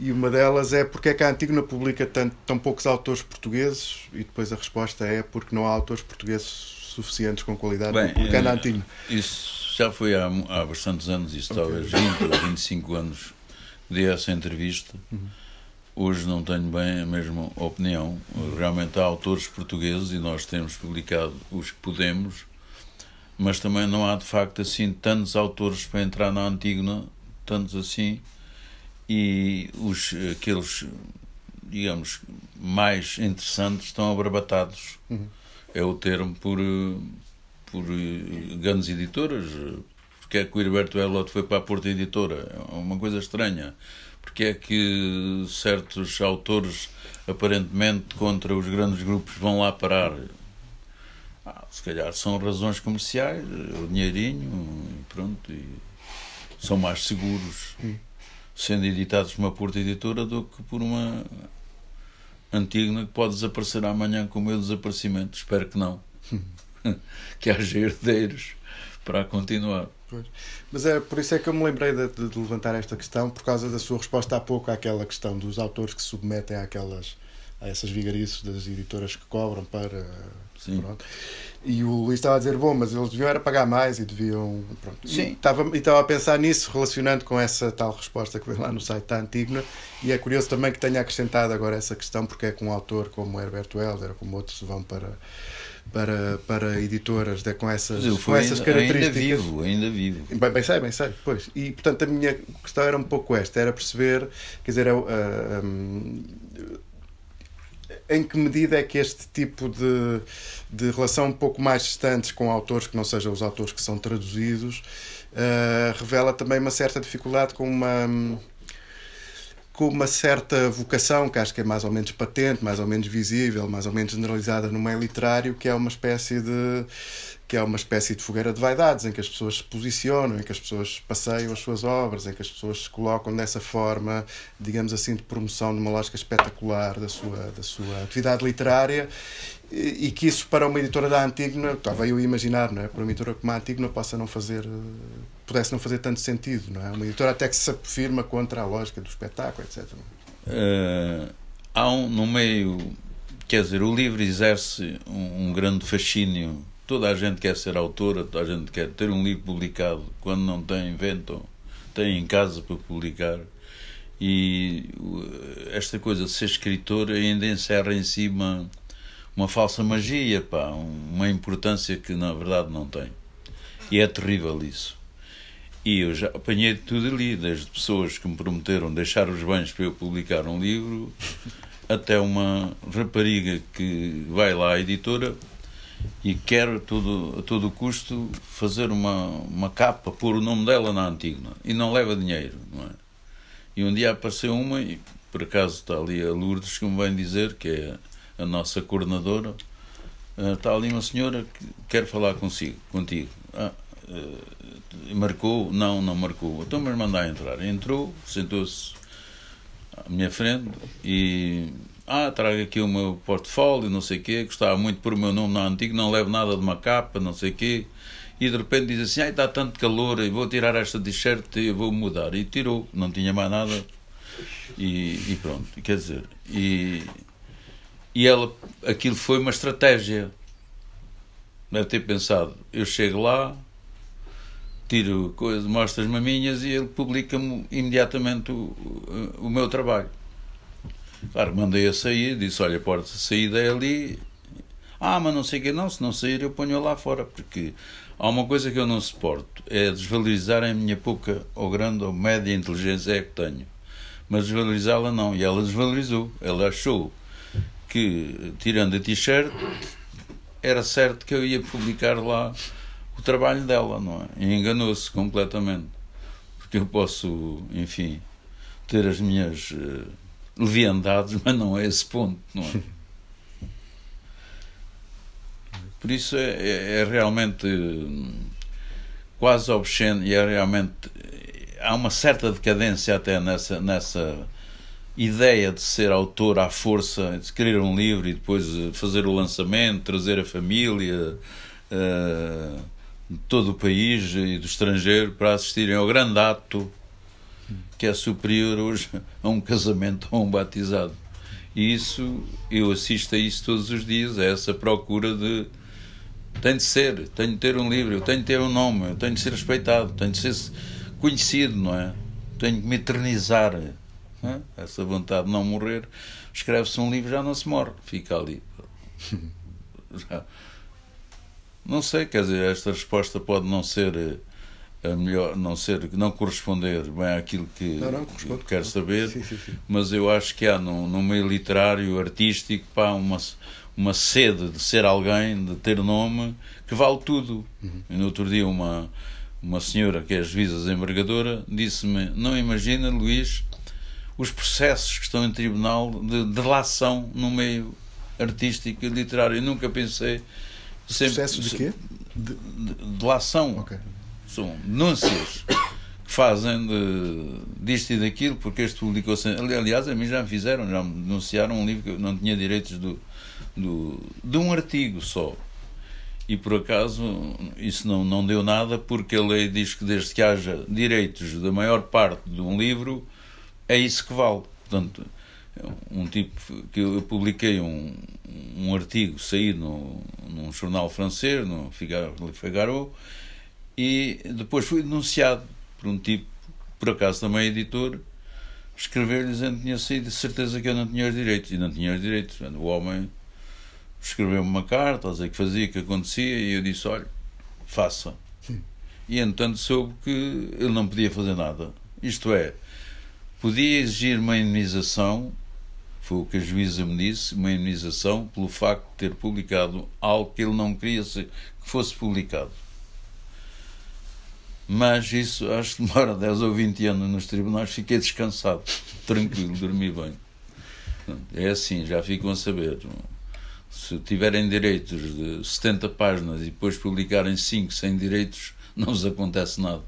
E uma delas é porque é que a Antígona publica tão poucos autores portugueses, e depois a resposta é porque não há autores portugueses suficientes com qualidade para publicar na Antígona. Isso já foi há bastantes anos isso, talvez 20 ou 25 anos dei essa entrevista. Hoje não tenho bem a mesma opinião. Realmente há autores portugueses e nós temos publicado os que podemos, mas também não há de facto assim tantos autores para entrar na Antígona, tantos assim, e aqueles, digamos, mais interessantes estão abarbatados, é o termo, por grandes editoras. Porque é que o Herberto Helder foi para a Porta Editora? É uma coisa estranha. Porque é que certos autores, aparentemente, contra os grandes grupos, vão lá parar? Se calhar são razões comerciais, o dinheirinho, e pronto, e são mais seguros, sendo editados por uma Porta Editora do que por uma Antígona que pode desaparecer amanhã com o meu desaparecimento. Espero que não. Que haja herdeiros para continuar. Pois. Mas é por isso é que eu me lembrei de levantar esta questão, por causa da sua resposta há pouco àquela questão dos autores que se submetem a essas vigarices das editoras que cobram para... Sim. Pronto. E o Luís estava a dizer, bom, mas eles deviam era pagar mais e deviam... Pronto. Sim. E estava a pensar nisso, relacionando com essa tal resposta que veio lá no site da Antígona, e é curioso também que tenha acrescentado agora essa questão, porque é que um autor como Herberto Helder, como outros, vão para editoras com essas características. Ainda vivo. Bem sei. Pois. E, portanto, a minha questão era um pouco esta, era perceber, quer dizer, em que medida é que este tipo de relação um pouco mais distante com autores que não sejam os autores que são traduzidos revela também uma certa dificuldade com uma certa vocação, que acho que é mais ou menos patente, mais ou menos visível, mais ou menos generalizada no meio literário, que é uma espécie de fogueira de vaidades, em que as pessoas se posicionam, em que as pessoas passeiam as suas obras, em que as pessoas se colocam dessa forma, digamos assim, de promoção de uma lógica espetacular da sua atividade literária, e que isso para uma editora da Antígona, estava eu a imaginar, não é? Para uma editora como a Antígona pudesse não fazer tanto sentido, não é? Uma editora até que se afirma contra a lógica do espetáculo, etc. No meio, quer dizer, o livro exerce um grande fascínio. Toda a gente quer ser autora, toda a gente quer ter um livro publicado. Quando não tem, inventam. Tem em casa para publicar. E esta coisa de ser escritor ainda encerra em si uma falsa magia, pá, uma importância que na verdade não tem. E é terrível isso. E eu já apanhei tudo ali, desde pessoas que me prometeram deixar os bens para eu publicar um livro, até uma rapariga que vai lá à editora e quer a todo custo fazer uma capa, pôr o nome dela na Antígona, e não leva dinheiro, não é? E um dia apareceu uma, e por acaso está ali a Lourdes, que me vem dizer, que é a nossa coordenadora, está ali uma senhora que quer falar contigo. Marcou? Não marcou. Então, mas mandar entrar. Entrou, sentou-se à minha frente e... trago aqui o meu portfólio, não sei o quê, gostava muito por o meu nome na Antígona, não levo nada de uma capa, não sei o quê, e de repente diz assim, está tanto calor, eu vou tirar esta t-shirt e vou mudar, e tirou, não tinha mais nada, e pronto, quer dizer, e ela, aquilo foi uma estratégia, deve ter pensado, eu chego lá, tiro coisa, mostro as maminhas e ele publica-me imediatamente o meu trabalho. Claro, mandei a sair, disse, olha, a porta de saída é ali. Mas não sei o que não, se não sair eu ponho-a lá fora, porque há uma coisa que eu não suporto, é desvalorizar a minha pouca ou grande ou média inteligência é que tenho, mas desvalorizá-la não, e ela desvalorizou, ela achou que, tirando a t-shirt, era certo que eu ia publicar lá o trabalho dela, não é? E enganou-se completamente, porque eu posso, enfim, ter as minhas... leviandades, mas não é esse ponto, não é? Por isso é realmente quase obsceno e é realmente... Há uma certa decadência até nessa ideia de ser autor à força, de escrever um livro e depois fazer o lançamento, trazer a família de todo o país e do estrangeiro para assistirem ao grande ato que é superior hoje a um casamento ou a um batizado. E isso, eu assisto a isso todos os dias, a essa procura Tenho de ser, tenho de ter um livro, eu tenho de ter um nome, eu tenho de ser respeitado, tenho de ser conhecido, não é? Tenho de me eternizar, não é? Essa vontade de não morrer. Escreve-se um livro, já não se morre, fica ali. Já. Não sei, quer dizer, esta resposta pode não ser a melhor, não corresponder bem àquilo que quero saber, sim. Mas eu acho que há no meio literário, artístico, pá, uma sede de ser alguém, de ter nome, que vale tudo. Uhum. E no outro dia uma senhora, que é juíza desembargadora, disse-me: não imagina, Luís, os processos que estão em tribunal de delação no meio artístico e literário. Eu nunca pensei... Processos de quê? De delação. Okay. São denúncias que fazem disto e daquilo, porque este publicou... Aliás, a mim já me fizeram, já me denunciaram um livro que eu não tinha direitos de um artigo só. E, por acaso, isso não deu nada, porque a lei diz que desde que haja direitos da maior parte de um livro, é isso que vale. Portanto, um tipo que eu publiquei um artigo saído num jornal francês, no Figaro, e depois fui denunciado por um tipo, por acaso também editor, escrever-lhe dizendo que tinha saído, de certeza que eu não tinha os direitos, e não tinha os direitos. O homem escreveu-me uma carta a dizer que fazia, que acontecia, e eu disse: olha, faça. Sim. E entretanto soube que ele não podia fazer nada, isto é, podia exigir uma indemnização, foi o que a juíza me disse, uma indemnização pelo facto de ter publicado algo que ele não queria que fosse publicado. Mas isso, acho que demora 10 ou 20 anos nos tribunais, fiquei descansado, tranquilo, dormi bem. É assim, já ficam a saber. Se tiverem direitos de 70 páginas e depois publicarem 5 sem direitos, não vos acontece nada.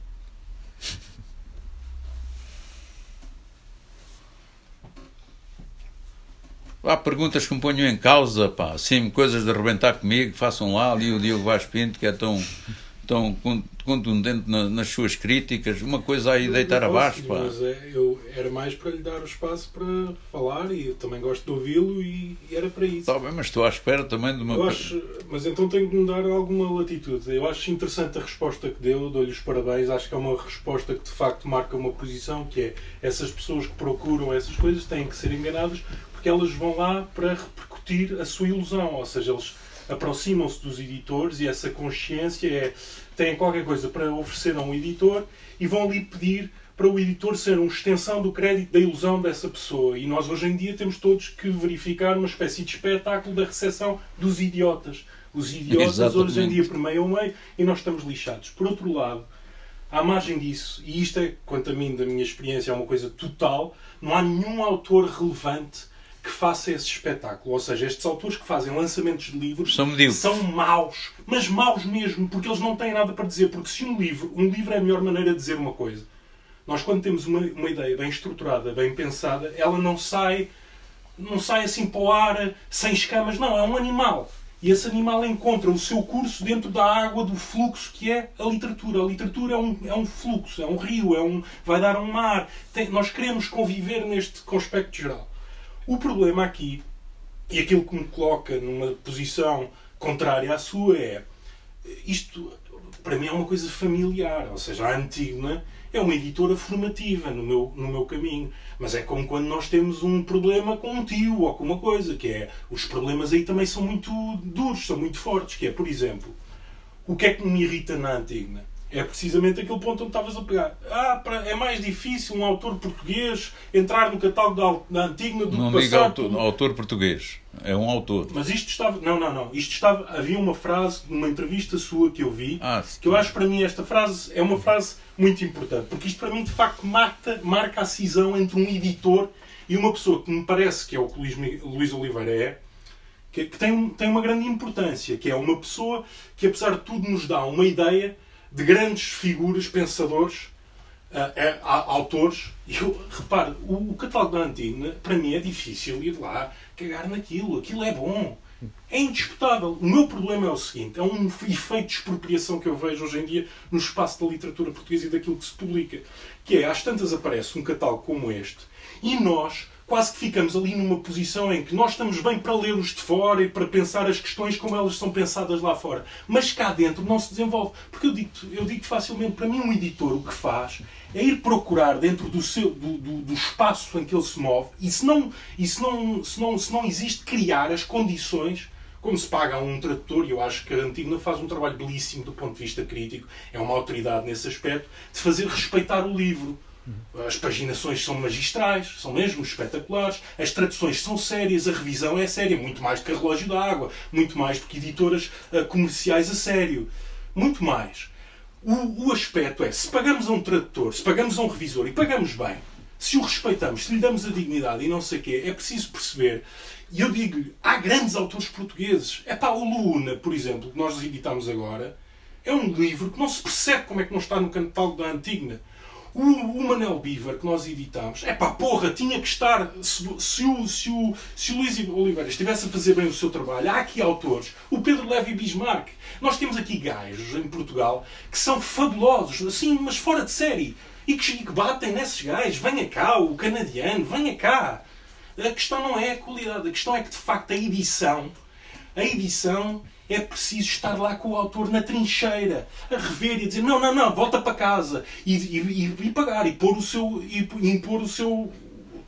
Há perguntas que me ponham em causa, pá, assim, coisas de arrebentar comigo, façam lá, ali o Diogo Vaz Pinto, que é tão contundente nas suas críticas, uma coisa aí deitar abaixo, pá. Mas eu era mais para lhe dar o espaço para falar, e eu também gosto de ouvi-lo, e era para isso. Tá bem, mas estou à espera também de uma... Mas então tenho que me dar alguma latitude. Eu acho interessante a resposta que deu, dou-lhe os parabéns, acho que é uma resposta que de facto marca uma posição, que é: essas pessoas que procuram essas coisas têm que ser enganadas, que elas vão lá para repercutir a sua ilusão, ou seja, eles aproximam-se dos editores, e essa consciência têm qualquer coisa para oferecer a um editor, e vão ali pedir para o editor ser uma extensão do crédito da ilusão dessa pessoa. E nós hoje em dia temos todos que verificar uma espécie de espetáculo da recessão dos idiotas. Os idiotas, exatamente, hoje em dia permeiam o meio, e nós estamos lixados. Por outro lado, à margem disso, e isto é, quanto a mim, da minha experiência, é uma coisa total, não há nenhum autor relevante que faça esse espetáculo. Ou seja, estes autores que fazem lançamentos de livros são maus, mas maus mesmo, porque eles não têm nada para dizer. Porque se um livro é a melhor maneira de dizer uma coisa. Nós, quando temos uma ideia bem estruturada, bem pensada, ela não sai assim para o ar, sem escamas. Não, é um animal. E esse animal encontra o seu curso dentro da água, do fluxo que é a literatura. A literatura é um fluxo, é um rio, vai dar um mar. Nós queremos conviver neste conspecto geral. O problema aqui, e aquilo que me coloca numa posição contrária à sua, é... Isto, para mim, é uma coisa familiar. Ou seja, a Antígona é uma editora formativa no meu caminho. Mas é como quando nós temos um problema com um tio ou com uma coisa, que é... Os problemas aí também são muito duros, são muito fortes. Que é, por exemplo, o que é que me irrita na Antígona? É precisamente aquele ponto onde estavas a pegar. É mais difícil um autor português entrar no catálogo da Antígona do que passar... Não diga autor português. É um autor. Mas isto estava... Não. Havia uma frase numa entrevista sua que eu vi, que eu acho, para mim, esta frase é uma frase muito importante. Porque isto, para mim, de facto, marca a cisão entre um editor e uma pessoa que me parece que é o que Luís Oliveira é, que tem uma grande importância, que é uma pessoa que, apesar de tudo, nos dá uma ideia de grandes figuras, pensadores, autores. E eu reparo, o catálogo da Antígona, para mim, é difícil ir lá cagar naquilo. Aquilo é bom, é indisputável. O meu problema é o seguinte: é um efeito de expropriação que eu vejo hoje em dia no espaço da literatura portuguesa e daquilo que se publica, que é, às tantas aparece um catálogo como este, e nós... quase que ficamos ali numa posição em que nós estamos bem para ler os de fora e para pensar as questões como elas são pensadas lá fora. Mas cá dentro não se desenvolve. Porque eu digo facilmente, para mim um editor o que faz é ir procurar dentro do espaço em que ele se move e se não existe, criar as condições. Como se paga a um tradutor, e eu acho que a Antígona faz um trabalho belíssimo do ponto de vista crítico, é uma autoridade nesse aspecto, de fazer respeitar o livro. As paginações são magistrais, são mesmo espetaculares, as traduções são sérias, a revisão é séria, muito mais do que a Relógio d'Água, muito mais do que editoras comerciais a sério, muito mais. O aspecto é, se pagamos a um tradutor, se pagamos a um revisor, e pagamos bem, se o respeitamos, se lhe damos a dignidade e não sei o quê, é preciso perceber. E eu digo-lhe, há grandes autores portugueses. É pá, o Luna, por exemplo, que nós editamos agora, é um livro que não se percebe como é que não está no catálogo da Antígona. O Manel Bivar, que nós editamos, é pá, porra, tinha que estar. Se o Luís Oliveira estivesse a fazer bem o seu trabalho, há aqui autores. O Pedro Levi Bismarck. Nós temos aqui gajos em Portugal que são fabulosos, assim, mas fora de série. E que batem nesses gajos. Venha cá, o canadiano, venha cá. A questão não é a qualidade, a questão é que, de facto, a edição é preciso estar lá com o autor na trincheira, a rever e a dizer não, volta para casa e pagar e pôr o seu, e impor o seu,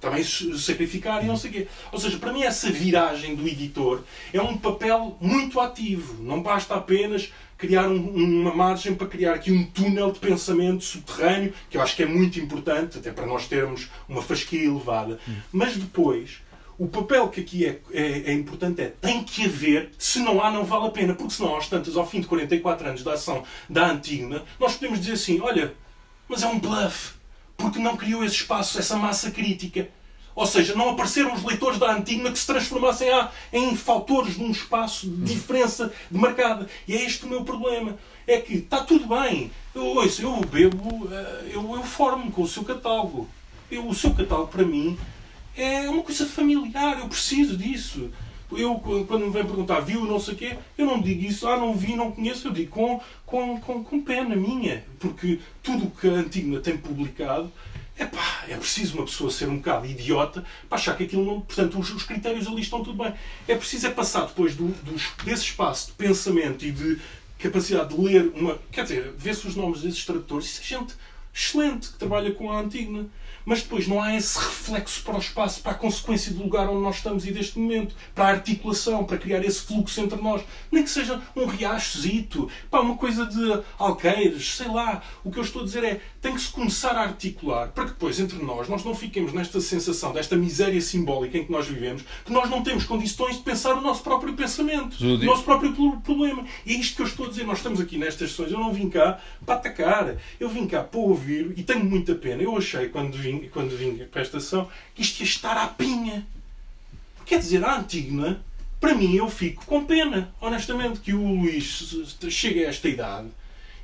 também sacrificar e não sei o quê. Ou seja, para mim essa viragem do editor é um papel muito ativo, não basta apenas criar uma margem para criar aqui um túnel de pensamento subterrâneo, que eu acho que é muito importante, até para nós termos uma fasquia elevada. Mas depois, o papel que aqui é importante é, tem que haver, se não há, não vale a pena, porque senão, aos tantos, ao fim de 44 anos da ação da Antígona, nós podemos dizer assim, olha, mas é um bluff, porque não criou esse espaço, essa massa crítica. Ou seja, não apareceram os leitores da Antígona que se transformassem em fatores de um espaço de diferença marcada. E é este o meu problema. É que está tudo bem. Eu bebo, eu formo com o seu catálogo. O seu catálogo, para mim, é uma coisa familiar. Eu preciso disso. Eu, quando me vêm perguntar, viu, não sei o quê, eu não digo isso, não vi, não conheço. Eu digo com pena minha. Porque tudo o que a Antígona tem publicado, epá, é preciso uma pessoa ser um bocado idiota para achar que aquilo não... Portanto, os critérios ali estão tudo bem. É preciso passar depois desse espaço de pensamento e de capacidade de ler uma... Quer dizer, vê-se os nomes desses tradutores. Isso é gente excelente que trabalha com a Antígona. Mas depois não há esse reflexo para o espaço, para a consequência do lugar onde nós estamos e deste momento, para a articulação, para criar esse fluxo entre nós. Nem que seja um riachozito, para uma coisa de alqueires, sei lá. O que eu estou a dizer é, tem que se começar a articular, para que depois, entre nós não fiquemos nesta sensação, desta miséria simbólica em que nós vivemos, que nós não temos condições de pensar o nosso próprio pensamento, o nosso próprio problema. E é isto que eu estou a dizer. Nós estamos aqui nestas sessões. Eu não vim cá para atacar. Eu vim cá para ouvir, e tenho muita pena. Eu achei, quando vim para esta sessão, que isto ia estar à pinha. Quer dizer, a Antígona, para mim, eu fico com pena, honestamente, que o Luís chegue a esta idade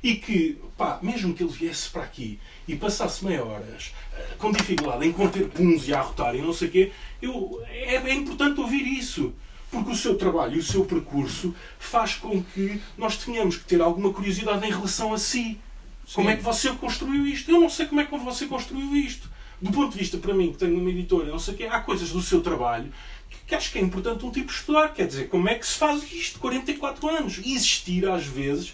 e que, pá, mesmo que ele viesse para aqui e passasse meia horas com dificuldade em conter punhos e a arrotar e não sei o quê, é importante ouvir isso. Porque o seu trabalho e o seu percurso faz com que nós tenhamos que ter alguma curiosidade em relação a si. Sim. Como é que você construiu isto? Eu não sei como é que você construiu isto. Do ponto de vista, para mim, que tenho uma editora, não sei o quê, há coisas do seu trabalho que acho que é importante um tipo estudar. Quer dizer, como é que se faz isto? 44 anos. Existir, às vezes,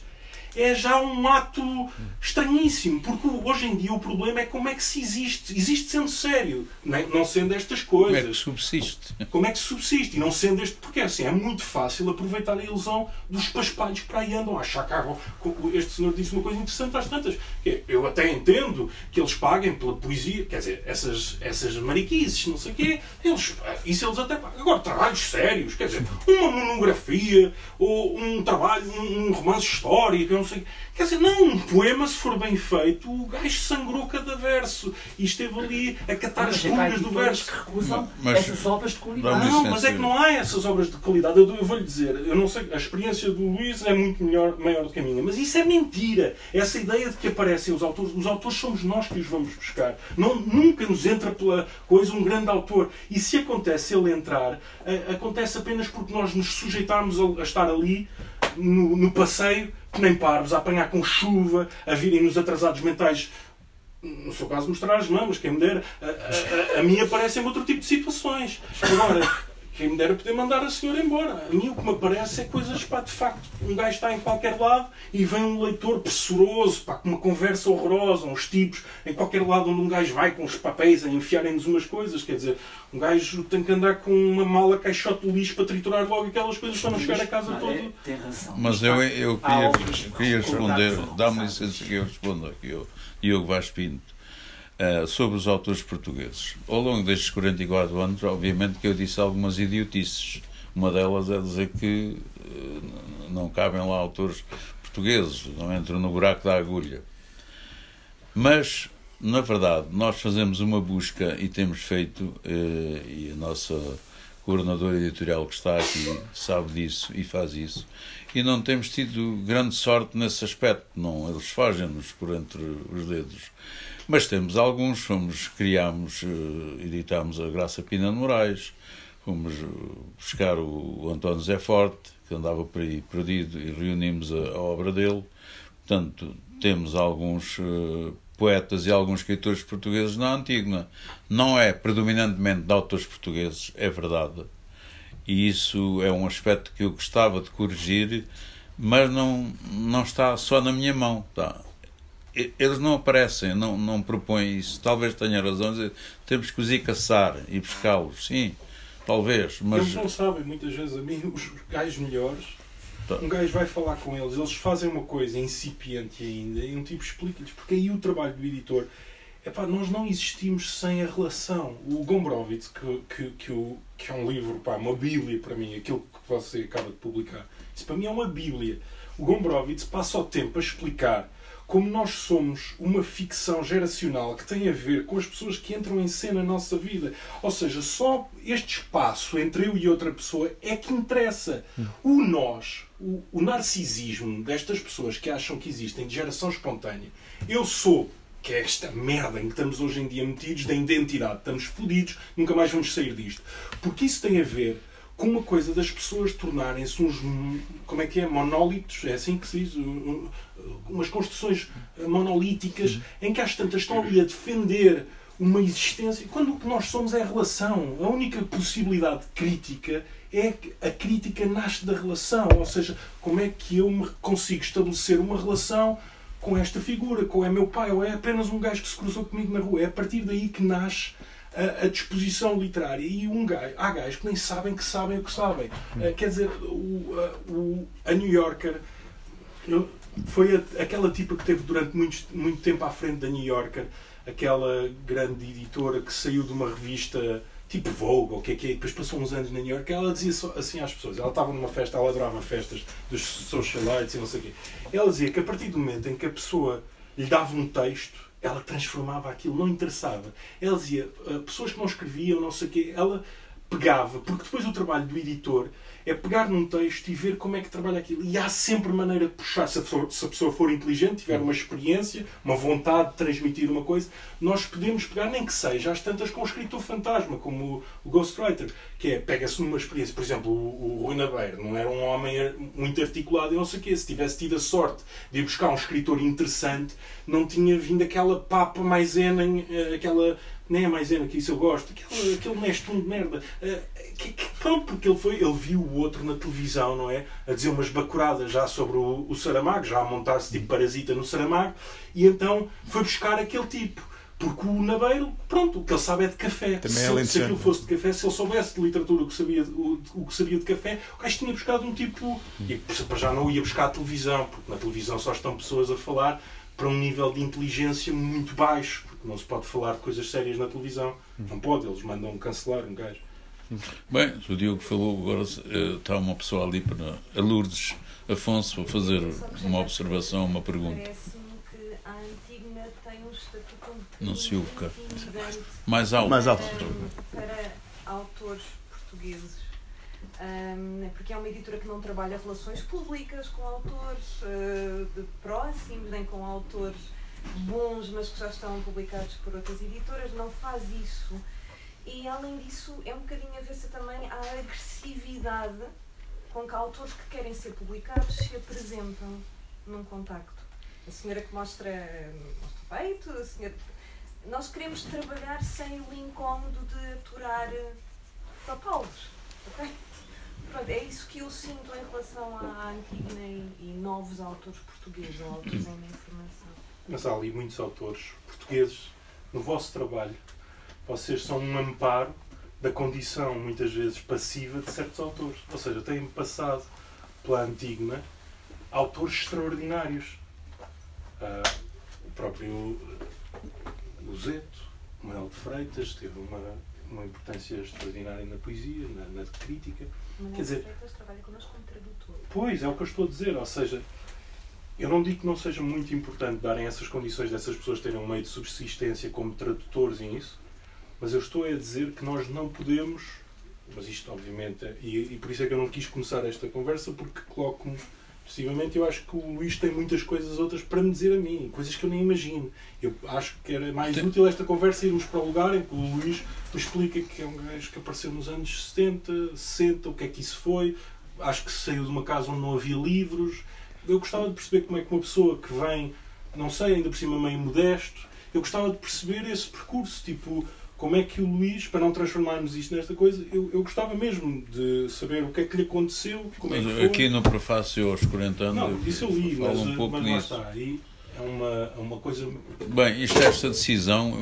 é já um ato estranhíssimo. Porque hoje em dia o problema é como é que se existe. Existe sendo sério, não sendo estas coisas. Como é que subsiste? Como é que subsiste? E não sendo este... Porque assim, é muito fácil aproveitar a ilusão dos paspalhos que para aí andam. Este senhor disse uma coisa interessante às tantas. Eu até entendo que eles paguem pela poesia. Quer dizer, essas mariquices, não sei o quê. Eles até pagam. Agora, trabalhos sérios. Quer dizer, uma monografia ou um trabalho, um romance histórico, não sei. Quer dizer, não, um poema, se for bem feito, o gajo sangrou cada verso e esteve ali a catar as pulgas do verso. Que recusam essas obras de qualidade. Não, mas é que não há essas obras de qualidade. Eu vou-lhe dizer, eu não sei, a experiência do Luís é muito maior do que a minha, mas isso é mentira. Essa ideia de que aparecem os autores somos nós que os vamos buscar. Não, nunca nos entra pela coisa um grande autor. E se acontece ele entrar, acontece apenas porque nós nos sujeitarmos a estar ali no passeio, que nem parvos, a apanhar com chuva, a virem-nos atrasados mentais no seu caso, mostrar as mãos, quem me dera. A minha aparece em outro tipo de situações. Agora, quem me dera poder mandar a senhora embora. A minha, o que me aparece é coisas, pá, de facto, um gajo está em qualquer lado e vem um leitor pressuroso, pá, com uma conversa horrorosa, uns tipos, em qualquer lado onde um gajo vai com os papéis a enfiarem-nos umas coisas, quer dizer, um gajo tem que andar com uma mala caixote de lixo para triturar logo aquelas coisas para não chegar a casa toda. É, tem razão. Mas eu queria responder, dá-me licença que eu respondo aqui, Diogo Vaz Pinto, sobre os autores portugueses. Ao longo destes 44 anos, obviamente que eu disse algumas idiotices. Uma delas é dizer que não cabem lá autores portugueses, não entram no buraco da agulha. Mas, na verdade, nós fazemos uma busca e temos feito, e a nossa coordenadora editorial que está aqui sabe disso e faz isso, e não temos tido grande sorte nesse aspecto, não, eles fazem-nos por entre os dedos. Mas temos alguns, criámos, editámos a Graça Pina de Moraes, fomos buscar o António Zé Forte, que andava por aí perdido, e reunimos a obra dele. Portanto, temos alguns poetas e alguns escritores portugueses na Antígona. Não é predominantemente de autores portugueses, é verdade. E isso é um aspecto que eu gostava de corrigir, mas não está só na minha mão, tá? Eles não aparecem, não propõem isso. Talvez tenha razão, temos que os ir caçar e buscá-los, sim, talvez. Mas eles não sabem, muitas vezes, a mim, os gajos melhores. Um gajo vai falar com eles, eles fazem uma coisa incipiente ainda, e um tipo explica-lhes, porque aí o trabalho do editor... Epá, nós não existimos sem a relação. O Gombrowicz, que é um livro, pá, uma bíblia para mim, aquilo que você acaba de publicar, isso para mim é uma bíblia. O Gombrowicz passa o tempo a explicar como nós somos uma ficção geracional que tem a ver com as pessoas que entram em cena na nossa vida. Ou seja, só este espaço entre eu e outra pessoa é que interessa. O nós, o narcisismo destas pessoas que acham que existem de geração espontânea. Eu sou, que é esta merda em que estamos hoje em dia metidos, da identidade. Estamos fodidos, nunca mais vamos sair disto. Porque isso tem a ver com uma coisa das pessoas tornarem-se uns... Como é que é? Monólitos? É assim que se diz? Umas construções monolíticas em que às tantas estão ali a defender uma existência. Quando o que nós somos é a relação. A única possibilidade crítica é que a crítica nasce da relação. Ou seja, como é que eu consigo estabelecer uma relação com esta figura, com é meu pai, ou é apenas um gajo que se cruzou comigo na rua. É a partir daí que nasce a disposição literária. E há gajos que nem sabem que sabem o que sabem. Quer dizer, a New Yorker foi aquela tipa que teve durante muito tempo à frente da New Yorker, aquela grande editora que saiu de uma revista tipo Vogue, ou o que é, depois passou uns anos na New York, ela dizia assim às pessoas, ela estava numa festa, ela adorava festas dos socialites e não sei o quê, ela dizia que a partir do momento em que a pessoa lhe dava um texto, ela transformava aquilo, não interessava. Ela dizia, pessoas que não escreviam, não sei o quê, ela pegava, porque depois o trabalho do editor é pegar num texto e ver como é que trabalha aquilo. E há sempre maneira de puxar, se a pessoa for inteligente, tiver uma experiência, uma vontade de transmitir uma coisa, nós podemos pegar, nem que seja, às tantas, com um escritor fantasma, como o Ghostwriter, que é, pega-se numa experiência, por exemplo, o Rui Nabeiro, não era um homem muito articulado e não sei o quê, se tivesse tido a sorte de ir buscar um escritor interessante, não tinha vindo aquela papa maisena, aquela... Nem é mais que isso eu gosto. Aquele mestre de merda. Pronto, porque ele viu o outro na televisão, não é? A dizer umas bacuradas já sobre o Saramago, já a montar-se tipo parasita no Saramago, e então foi buscar aquele tipo. Porque o Nabeiro, pronto, o que ele sabe é de café. Se aquilo fosse de café, se ele soubesse de literatura o que sabia de café, o gajo tinha buscado um tipo... E já não ia buscar a televisão, porque na televisão só estão pessoas a falar para um nível de inteligência muito baixo. Não se pode falar de coisas sérias na televisão. Não pode, eles mandam cancelar um gajo. Bem, o Diogo falou agora, está uma pessoa ali para a Lourdes Afonso para fazer uma observação, uma pergunta. Parece-me que a Antígona tem um estatuto não se ouve mais alto. Para autores portugueses. Porque é uma editora que não trabalha relações públicas com autores próximos, nem com autores bons, mas que já estão publicados por outras editoras, não faz isso. E, além disso, é um bocadinho a ver-se também a agressividade com que autores que querem ser publicados se apresentam num contacto. a senhora que mostra peito, a senhora... Nós queremos trabalhar sem o incómodo de aturar papaulos, ok? Pronto, é isso que eu sinto em relação à Antígona e novos autores portugueses, ou autores em informação. Mas há ali muitos autores portugueses no vosso trabalho. Vocês são um amparo da condição, muitas vezes, passiva de certos autores. Ou seja, têm passado pela Antígona autores extraordinários. O próprio Luzeto, Manuel de Freitas, teve uma importância extraordinária na poesia, na crítica. Manuel de Freitas trabalha connosco como tradutor. Pois, é o que eu estou a dizer. Ou seja, eu não digo que não seja muito importante darem essas condições dessas pessoas terem um meio de subsistência como tradutores em isso, mas eu estou a dizer que nós não podemos, mas isto obviamente, e por isso é que eu não quis começar esta conversa, porque coloco-me excessivamente, eu acho que o Luís tem muitas coisas outras para me dizer a mim, coisas que eu nem imagino. Eu acho que era mais útil esta conversa irmos para o lugar em que o Luís me explica que é um gajo que apareceu nos anos 70, 60, o que é que isso foi, acho que saiu de uma casa onde não havia livros. Eu gostava de perceber como é que uma pessoa que vem, não sei, ainda por cima meio modesto, eu gostava de perceber esse percurso, tipo... Como é que o Luís, para não transformarmos isto nesta coisa, eu gostava mesmo de saber o que é que lhe aconteceu, como é que foi. Aqui no prefácio aos 40 anos... Não, isso eu li, mas lá está, aí é uma coisa... Bem, isto é esta decisão,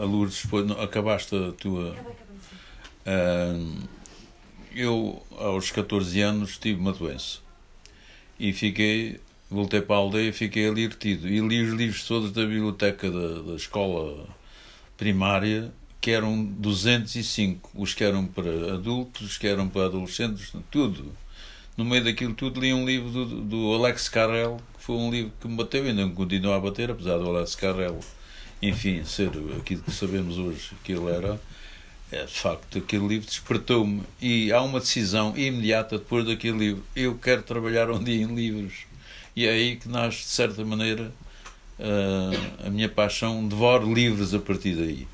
a Lourdes, depois acabaste a tua... Eu, aos 14 anos, tive uma doença. E fiquei, voltei para a aldeia e fiquei ali retido. E li os livros todos da biblioteca da escola primária, que eram 205, os que eram para adultos, os que eram para adolescentes, tudo. No meio daquilo tudo li um livro do Alex Carrel, que foi um livro que me bateu e ainda me continua a bater, apesar do Alex Carrel, enfim, ser aquilo que sabemos hoje que ele era. De facto, aquele livro despertou-me e há uma decisão imediata depois daquele livro. Eu quero trabalhar um dia em livros. E é aí que nasce, de certa maneira, a minha paixão, devoro livros a partir daí.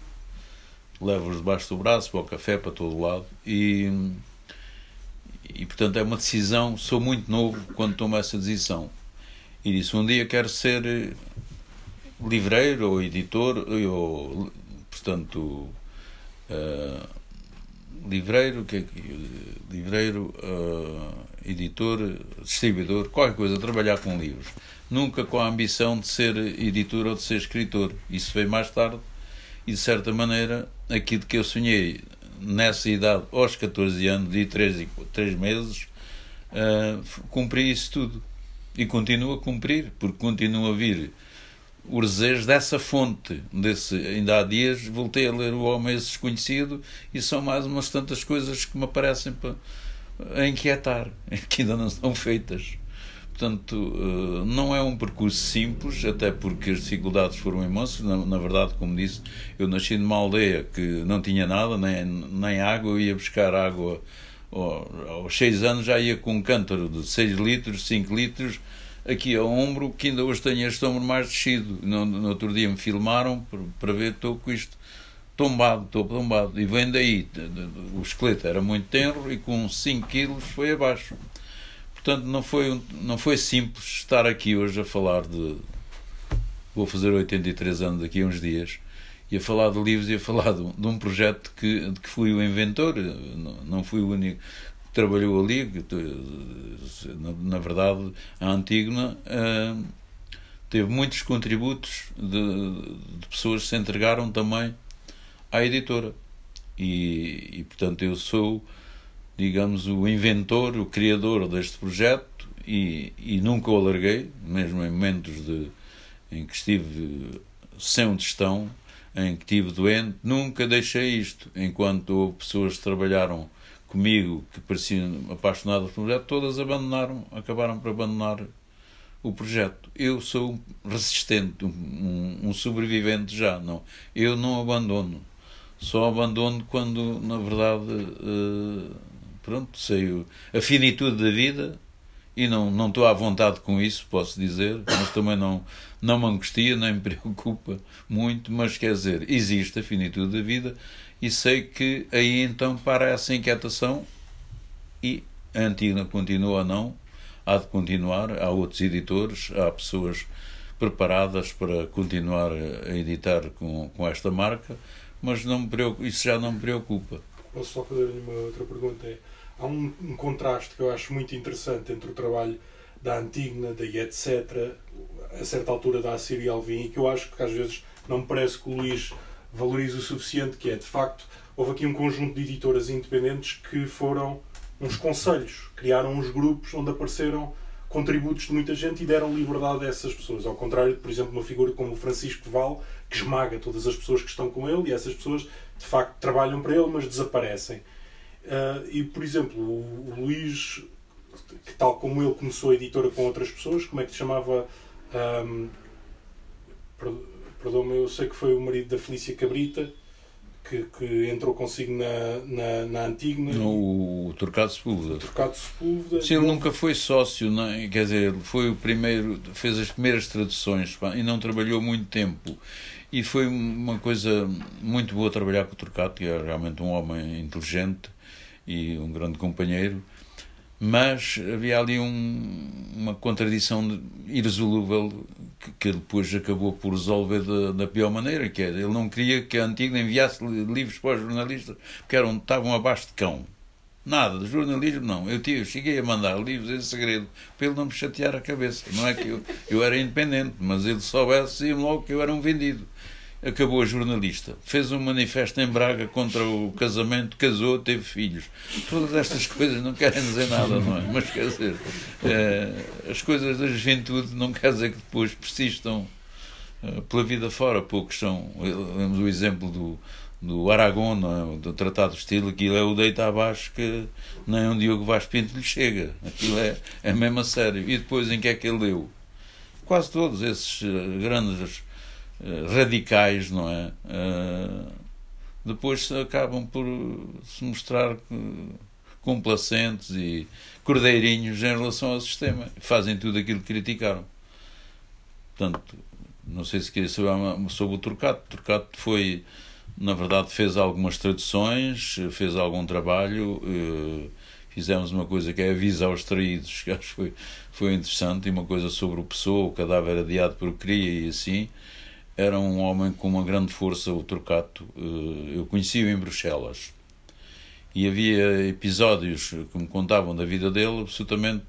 Levo-os debaixo do braço, para o café, para todo o lado. E portanto, é uma decisão. Sou muito novo quando tomo essa decisão. E disse, um dia quero ser livreiro ou editor, ou, portanto, editor, distribuidor, qualquer coisa, trabalhar com livros. Nunca com a ambição de ser editor ou de ser escritor. Isso veio mais tarde. E, de certa maneira, aquilo que eu sonhei nessa idade, aos 14 anos, de 3 meses, cumpri isso tudo. E continuo a cumprir, porque continuo a vir o desejo dessa fonte. Ainda há dias voltei a ler O Homem Desconhecido e são mais umas tantas coisas que me aparecem a inquietar, que ainda não são feitas. Portanto, não é um percurso simples, até porque as dificuldades foram imensas. Na verdade, como disse, eu nasci numa aldeia que não tinha nada, nem água. Eu ia buscar água aos 6 anos, já ia com um cântaro de 6 litros, 5 litros, aqui ao ombro, que ainda hoje tenho este ombro mais descido. No outro dia me filmaram para ver, estou com isto tombado. E vem daí, o esqueleto era muito tenro e com 5 quilos foi abaixo. Portanto, não foi simples estar aqui hoje a falar de... Vou fazer 83 anos daqui a uns dias e a falar de livros e a falar de um projeto de que fui o inventor. Não fui o único que trabalhou ali. Na verdade, a Antígona teve muitos contributos de pessoas que se entregaram também à editora. E portanto, eu sou... digamos, o inventor, o criador deste projeto e nunca o alarguei, mesmo em momentos em que estive sem um tostão, em que estive doente, nunca deixei isto. Enquanto houve pessoas que trabalharam comigo, que pareciam apaixonadas pelo projeto, todas acabaram por abandonar o projeto. Eu sou resistente, um sobrevivente já, não. Eu não abandono. Só abandono quando, na verdade... Pronto, sei a finitude da vida e não estou à vontade com isso, posso dizer, mas também não me angustia, nem me preocupa muito, mas quer dizer, existe a finitude da vida e sei que aí então para essa inquietação e a Antígona continua ou não, há de continuar, há outros editores, há pessoas preparadas para continuar a editar com esta marca, mas não me preocupa, isso já não me preocupa. Posso só fazer-lhe uma outra pergunta? Há um contraste que eu acho muito interessante entre o trabalho da Antígona, da etc., a certa altura da Assíria e Alvim, e que eu acho que às vezes não me parece que o Luís valorize o suficiente, que é, de facto, houve aqui um conjunto de editoras independentes que foram uns conselhos, criaram uns grupos onde apareceram contributos de muita gente e deram liberdade a essas pessoas. Ao contrário de, por exemplo, uma figura como o Francisco Val, que esmaga todas as pessoas que estão com ele, e essas pessoas, de facto, trabalham para ele, mas desaparecem. E, por exemplo, o Luís, que tal como ele começou a editora com outras pessoas, como é que se chamava? Perdão-me, eu sei que foi o marido da Felícia Cabrita, que entrou consigo na Antígona. O Torquato Sepúlveda. Sim, ele nunca foi sócio, não é? Quer dizer, ele foi o primeiro, fez as primeiras traduções, pá, e não trabalhou muito tempo. E foi uma coisa muito boa trabalhar com o Torquato, que é realmente um homem inteligente e um grande companheiro. Mas havia ali uma contradição irresolúvel que depois acabou por resolver da pior maneira, que é, ele não queria que a Antígona enviasse livros para os jornalistas, porque estavam abaixo de cão. Nada, de jornalismo não. Eu cheguei a mandar livros em segredo, para ele não me chatear a cabeça. Não é que eu era independente, mas ele soubesse, dizia-me logo que eu era um vendido. Acabou a jornalista, fez um manifesto em Braga contra o casamento, casou, teve filhos. Todas estas coisas não querem dizer nada, não é? Mas quer dizer, as coisas da juventude não quer dizer que depois persistam pela vida fora. Poucos são. Lemos o exemplo do Aragão, não é? Do Tratado de Estilo, aquilo é o deita abaixo que nem um Diogo Vaz Pinto lhe chega. Aquilo é mesmo a sério. E depois em que é que ele leu? Quase todos esses grandes radicais, não é? Depois acabam por se mostrar complacentes e cordeirinhos em relação ao sistema. Fazem tudo aquilo que criticaram. Portanto, não sei se queria saber sobre o Torquato. O Torquato foi, na verdade, fez algumas traduções, fez algum trabalho. Fizemos uma coisa que é Avisa aos Traídos, que acho que foi interessante, e uma coisa sobre o Pessoa, o cadáver adiado por cria e assim. Era um homem com uma grande força, o Torquato. Eu conheci-o em Bruxelas. E havia episódios que me contavam da vida dele absolutamente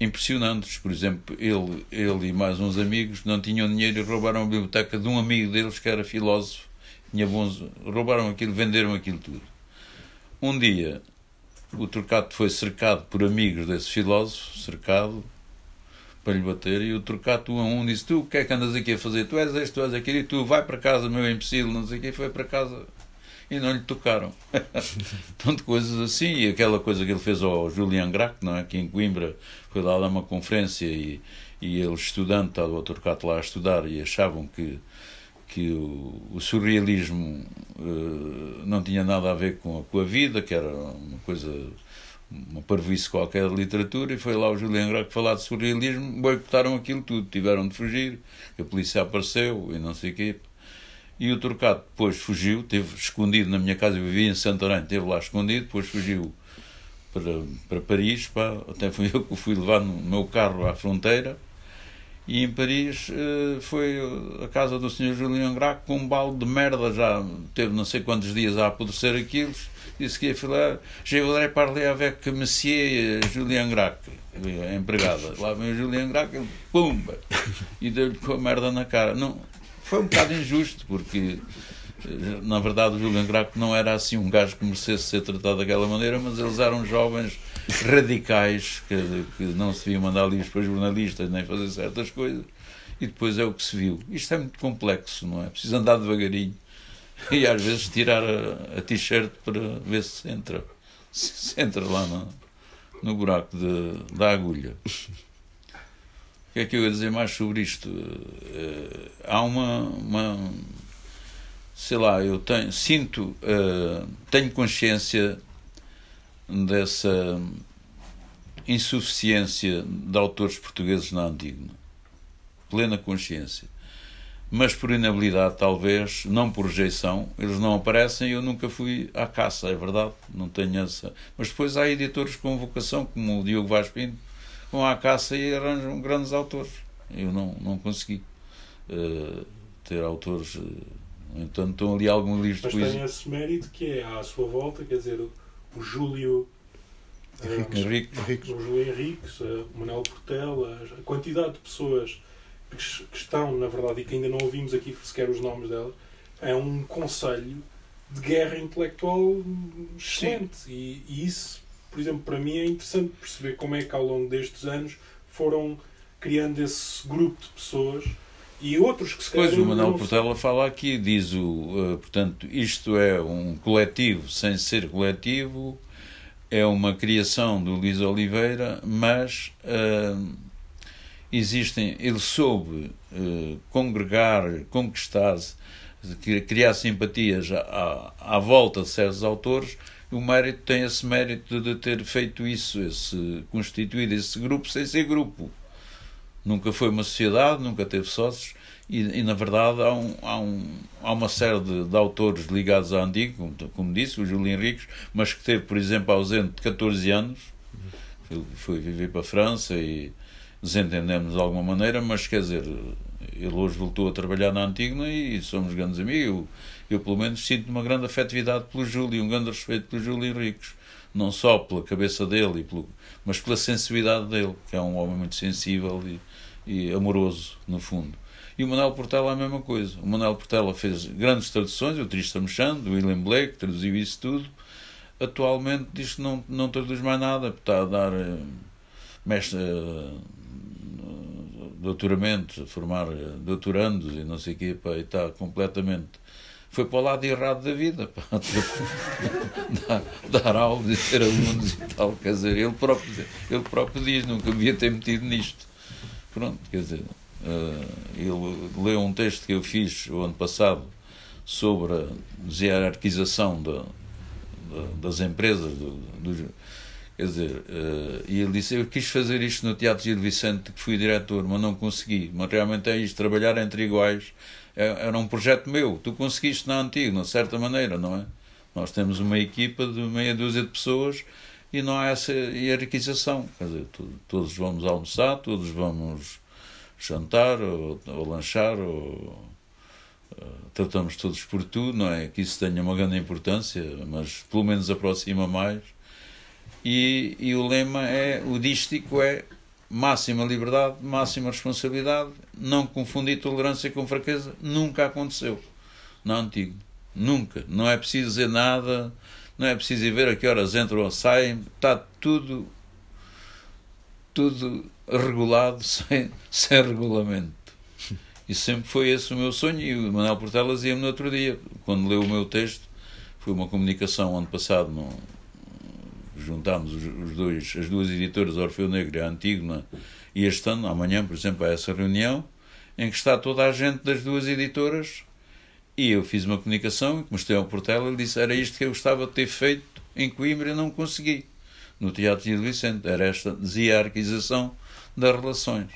impressionantes. Por exemplo, ele e mais uns amigos não tinham dinheiro e roubaram a biblioteca de um amigo deles que era filósofo. Roubaram aquilo, venderam aquilo tudo. Um dia, o Torquato foi cercado por amigos desse filósofo, para lhe bater, e o Torquato disse: "Tu, o que é que andas aqui a fazer? Tu és este, tu és aquele, e tu vai para casa, meu imbecil", não sei o quê, foi para casa e não lhe tocaram. Tanto coisas assim, e aquela coisa que ele fez ao Julien Gracq, não é? Que em Coimbra foi lá dar uma conferência e ele, estudante, estava o Torquato lá a estudar, e achavam que o surrealismo não tinha nada a ver com a vida, que era uma coisa, uma parvoíce qualquer de literatura, e foi lá o Julien Gracq falar de surrealismo, boicotaram aquilo tudo, tiveram de fugir, a polícia apareceu e não sei o quê. E o Torquato depois fugiu, esteve escondido na minha casa, eu vivia em Santarém, esteve lá escondido, depois fugiu para Paris, até fui eu que o fui levar no meu carro à fronteira. E em Paris foi à casa do Sr. Julien Gracq com um balde de merda, já teve não sei quantos dias a apodrecer aquilo. Disse que ia falar: "Je voudrais parler avec Monsieur Julien Gracq", a empregada. Lá vem o Julien Gracq, ele, pumba! E deu-lhe com a merda na cara. Não, foi um bocado injusto, porque na verdade o Julien Gracq não era assim um gajo que merecesse ser tratado daquela maneira, mas eles eram jovens radicais que não se devia mandar livros para jornalistas nem fazer certas coisas, e depois é o que se viu. Isto é muito complexo, não é? Precisa andar devagarinho e às vezes tirar a t-shirt para ver se entra lá no buraco da agulha. O que é que eu ia dizer mais sobre isto? Há uma sei lá, eu tenho consciência dessa insuficiência de autores portugueses na Antígona, plena consciência, mas por inabilidade talvez, não por rejeição, eles não aparecem. Eu nunca fui à caça, é verdade, não tenho essa, mas depois há editores com vocação, como o Diogo Vaz Pinto, vão à caça e arranjam grandes autores. Eu não consegui ter autores. No entanto, estão ali alguns livros de poesia. Mas tem esse mérito que é à sua volta, quer dizer, o Júlio Henriques, o Júlio Henriques, o Manuel Portela, a quantidade de pessoas que estão, na verdade, e que ainda não ouvimos aqui sequer os nomes delas, é um conselho de guerra intelectual excelente. E isso, por exemplo, para mim é interessante perceber como é que ao longo destes anos foram criando esse grupo de pessoas e outros que se calhar... Pois, o Manuel Portela fala aqui, diz, portanto, isto é um coletivo sem ser coletivo, é uma criação do Luís Oliveira, mas existem, ele soube congregar, conquistar-se, criar simpatias à volta de certos autores. O mérito tem esse mérito de ter feito isso, constituído esse grupo sem ser grupo. Nunca foi uma sociedade, nunca teve sócios e na verdade há uma série de autores ligados à Antígona, como disse, o Júlio Henriques, mas que teve, por exemplo, ausente de 14 anos, foi viver para a França e desentendemos de alguma maneira, mas quer dizer, ele hoje voltou a trabalhar na Antígona e somos grandes amigos. Eu pelo menos sinto uma grande afetividade pelo Júlio, um grande respeito pelo Júlio Henriques, não só pela cabeça dele, mas pela sensibilidade dele, que é um homem muito sensível e amoroso, no fundo. E o Manuel Portela é a mesma coisa. O Manuel Portela fez grandes traduções, o Tristram Shandy, o William Blake, traduziu isso tudo. Atualmente diz que não traduz mais nada, está a dar mestre, doutoramento, a formar doutorandos e não sei o quê, pá, e está completamente... Foi para o lado errado da vida, pá. dar aulas e ser alunos e tal, quer dizer, ele próprio diz, nunca devia ter metido nisto. Pronto, quer dizer, ele leu um texto que eu fiz o ano passado sobre a hierarquização das empresas, quer dizer, e ele disse, eu quis fazer isto no Teatro Gil Vicente, que fui diretor, mas não consegui, mas realmente é isto, trabalhar entre iguais. Era um projeto meu, tu conseguiste na Antígona, de certa maneira, não é? Nós temos uma equipa de meia dúzia de pessoas e não há essa hierarquização. Quer dizer, todos vamos almoçar, todos vamos jantar ou lanchar, tratamos todos por tu, não é que isso tenha uma grande importância, mas pelo menos aproxima mais. E o lema é, o dístico é, máxima liberdade, máxima responsabilidade, não confundir tolerância com fraqueza, nunca aconteceu na Antígona, nunca. Não é preciso dizer nada, não é preciso ir ver a que horas entram ou saem, está tudo regulado, sem regulamento. E sempre foi esse o meu sonho, e o Manuel Portela dizia-me no outro dia, quando leu o meu texto, foi uma comunicação ano passado, juntámos as duas editoras, Orfeu Negro e a Antígona, e este ano, amanhã, por exemplo, há essa reunião, em que está toda a gente das duas editoras, e eu fiz uma comunicação, mostrei ao Portela, ele disse, era isto que eu gostava de ter feito em Coimbra e não consegui, no Teatro de Vicente, era esta hierarquização das relações.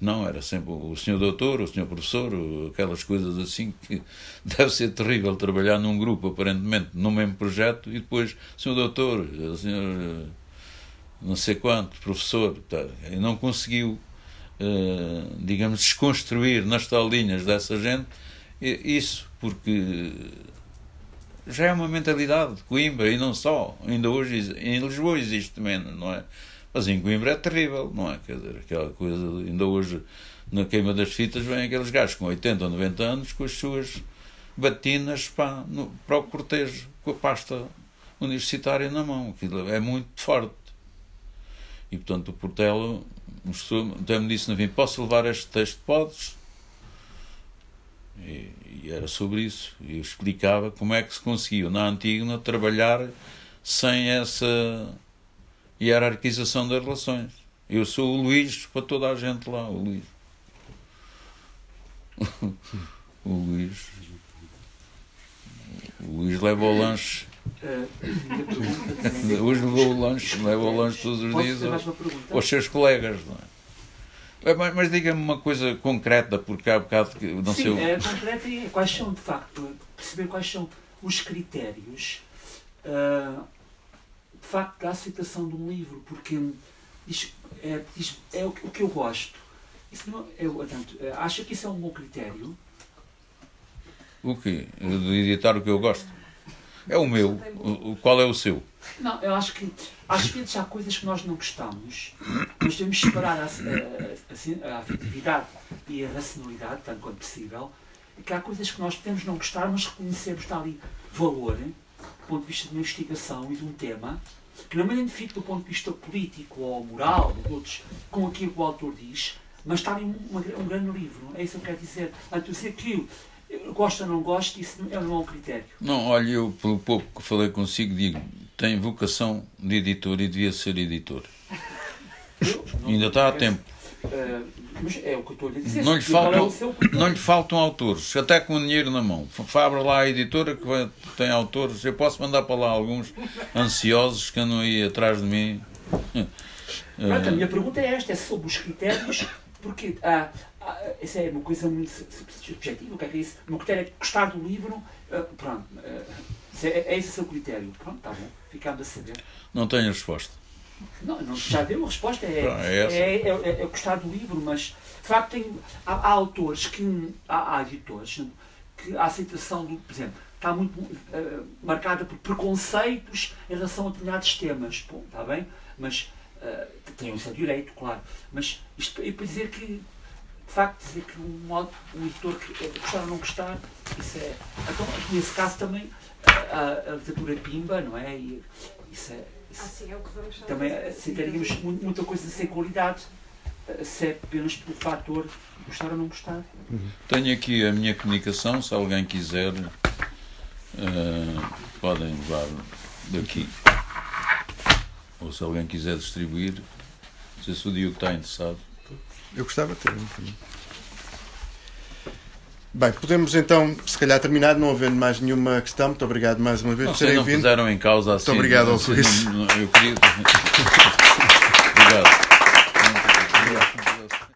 Não, era sempre o senhor doutor, o senhor professor, aquelas coisas assim que deve ser terrível trabalhar num grupo, aparentemente, num mesmo projeto, e depois, senhor doutor, senhor não sei quanto, professor, tá, e não conseguiu, digamos, desconstruir nas talinhas dessa gente isso, porque já é uma mentalidade de Coimbra, e não só, ainda hoje, em Lisboa existe menos, não é? Mas em Coimbra é terrível, não é? Quer dizer, aquela coisa, ainda hoje, na queima das fitas, vêm aqueles gajos com 80 ou 90 anos, com as suas batinas para o cortejo, com a pasta universitária na mão. Aquilo é muito forte. E, portanto, o Portela mostrou-me, até me disse, no fim, posso levar este texto? Podes? E era sobre isso. Eu explicava como é que se conseguiu, na Antígona, trabalhar sem essa... E a hierarquização das relações. Eu sou o Luís para toda a gente lá, o Luís. O Luís. O Luís leva o lanche. Hoje levou o lanche, leva o lanche todos os dias aos seus colegas, não é? Mas diga-me uma coisa concreta, porque há um bocado que não sei. Sim, concreta é quais são, de facto, perceber quais são os critérios. De facto, há a citação de um livro, porque diz, é o que eu gosto. Isso não, eu, portanto, acha que isso é um bom critério? O quê? De editar o que eu gosto? É o meu. Qual é o seu? Não, eu acho que às vezes há coisas que nós não gostamos, mas temos que separar a afetividade e a racionalidade, tanto quanto possível, que há coisas que nós podemos não gostar, mas reconhecemos que há ali valor, do ponto de vista de uma investigação e de um tema, que não me identifico do ponto de vista político ou moral, ou de outros, com aquilo que o autor diz, mas está ali um grande livro, é isso que eu quero dizer. Portanto, dizer que gosto ou não gosto, isso não é um critério. Não, olha, eu pelo pouco que falei consigo digo, tem vocação de editor e devia ser editor. Ainda está a tempo. Mas é o que eu estou a lhe dizer. Não lhe faltam autores, até com dinheiro na mão. Fabra lá a editora que tem autores. Eu posso mandar para lá alguns ansiosos que andam aí atrás de mim. A minha pergunta é esta, é sobre os critérios, porque isso é uma coisa muito subjetiva. O que é isso? O meu critério é gostar do livro. Pronto, é esse o seu critério. Pronto, está bom, ficamos a saber. Não tenho resposta. Não, já deu a resposta, é gostar do livro, mas de facto há autores que há editores que a aceitação do, por exemplo, está muito marcada por preconceitos em relação a determinados temas, bom, está bem, mas tem o seu direito, claro, mas isto é para dizer que de facto dizer que um editor que gostar ou não gostar, isso é. Então nesse caso também a literatura pimba, não é? E, isso é. Sim, é o que vamos fazer. Também sentaríamos muita coisa sem qualidade, se é apenas pelo fator gostar ou não gostar. Tenho aqui a minha comunicação, se alguém quiser, podem levar daqui. Ou se alguém quiser distribuir, não sei se o Diogo está interessado. Eu gostava de ter também. Bem, podemos então, se calhar, terminar, não havendo mais nenhuma questão. Muito obrigado mais uma vez por terem vindo. Não fizeram em causa assim. Muito obrigado ao Luís. Obrigado.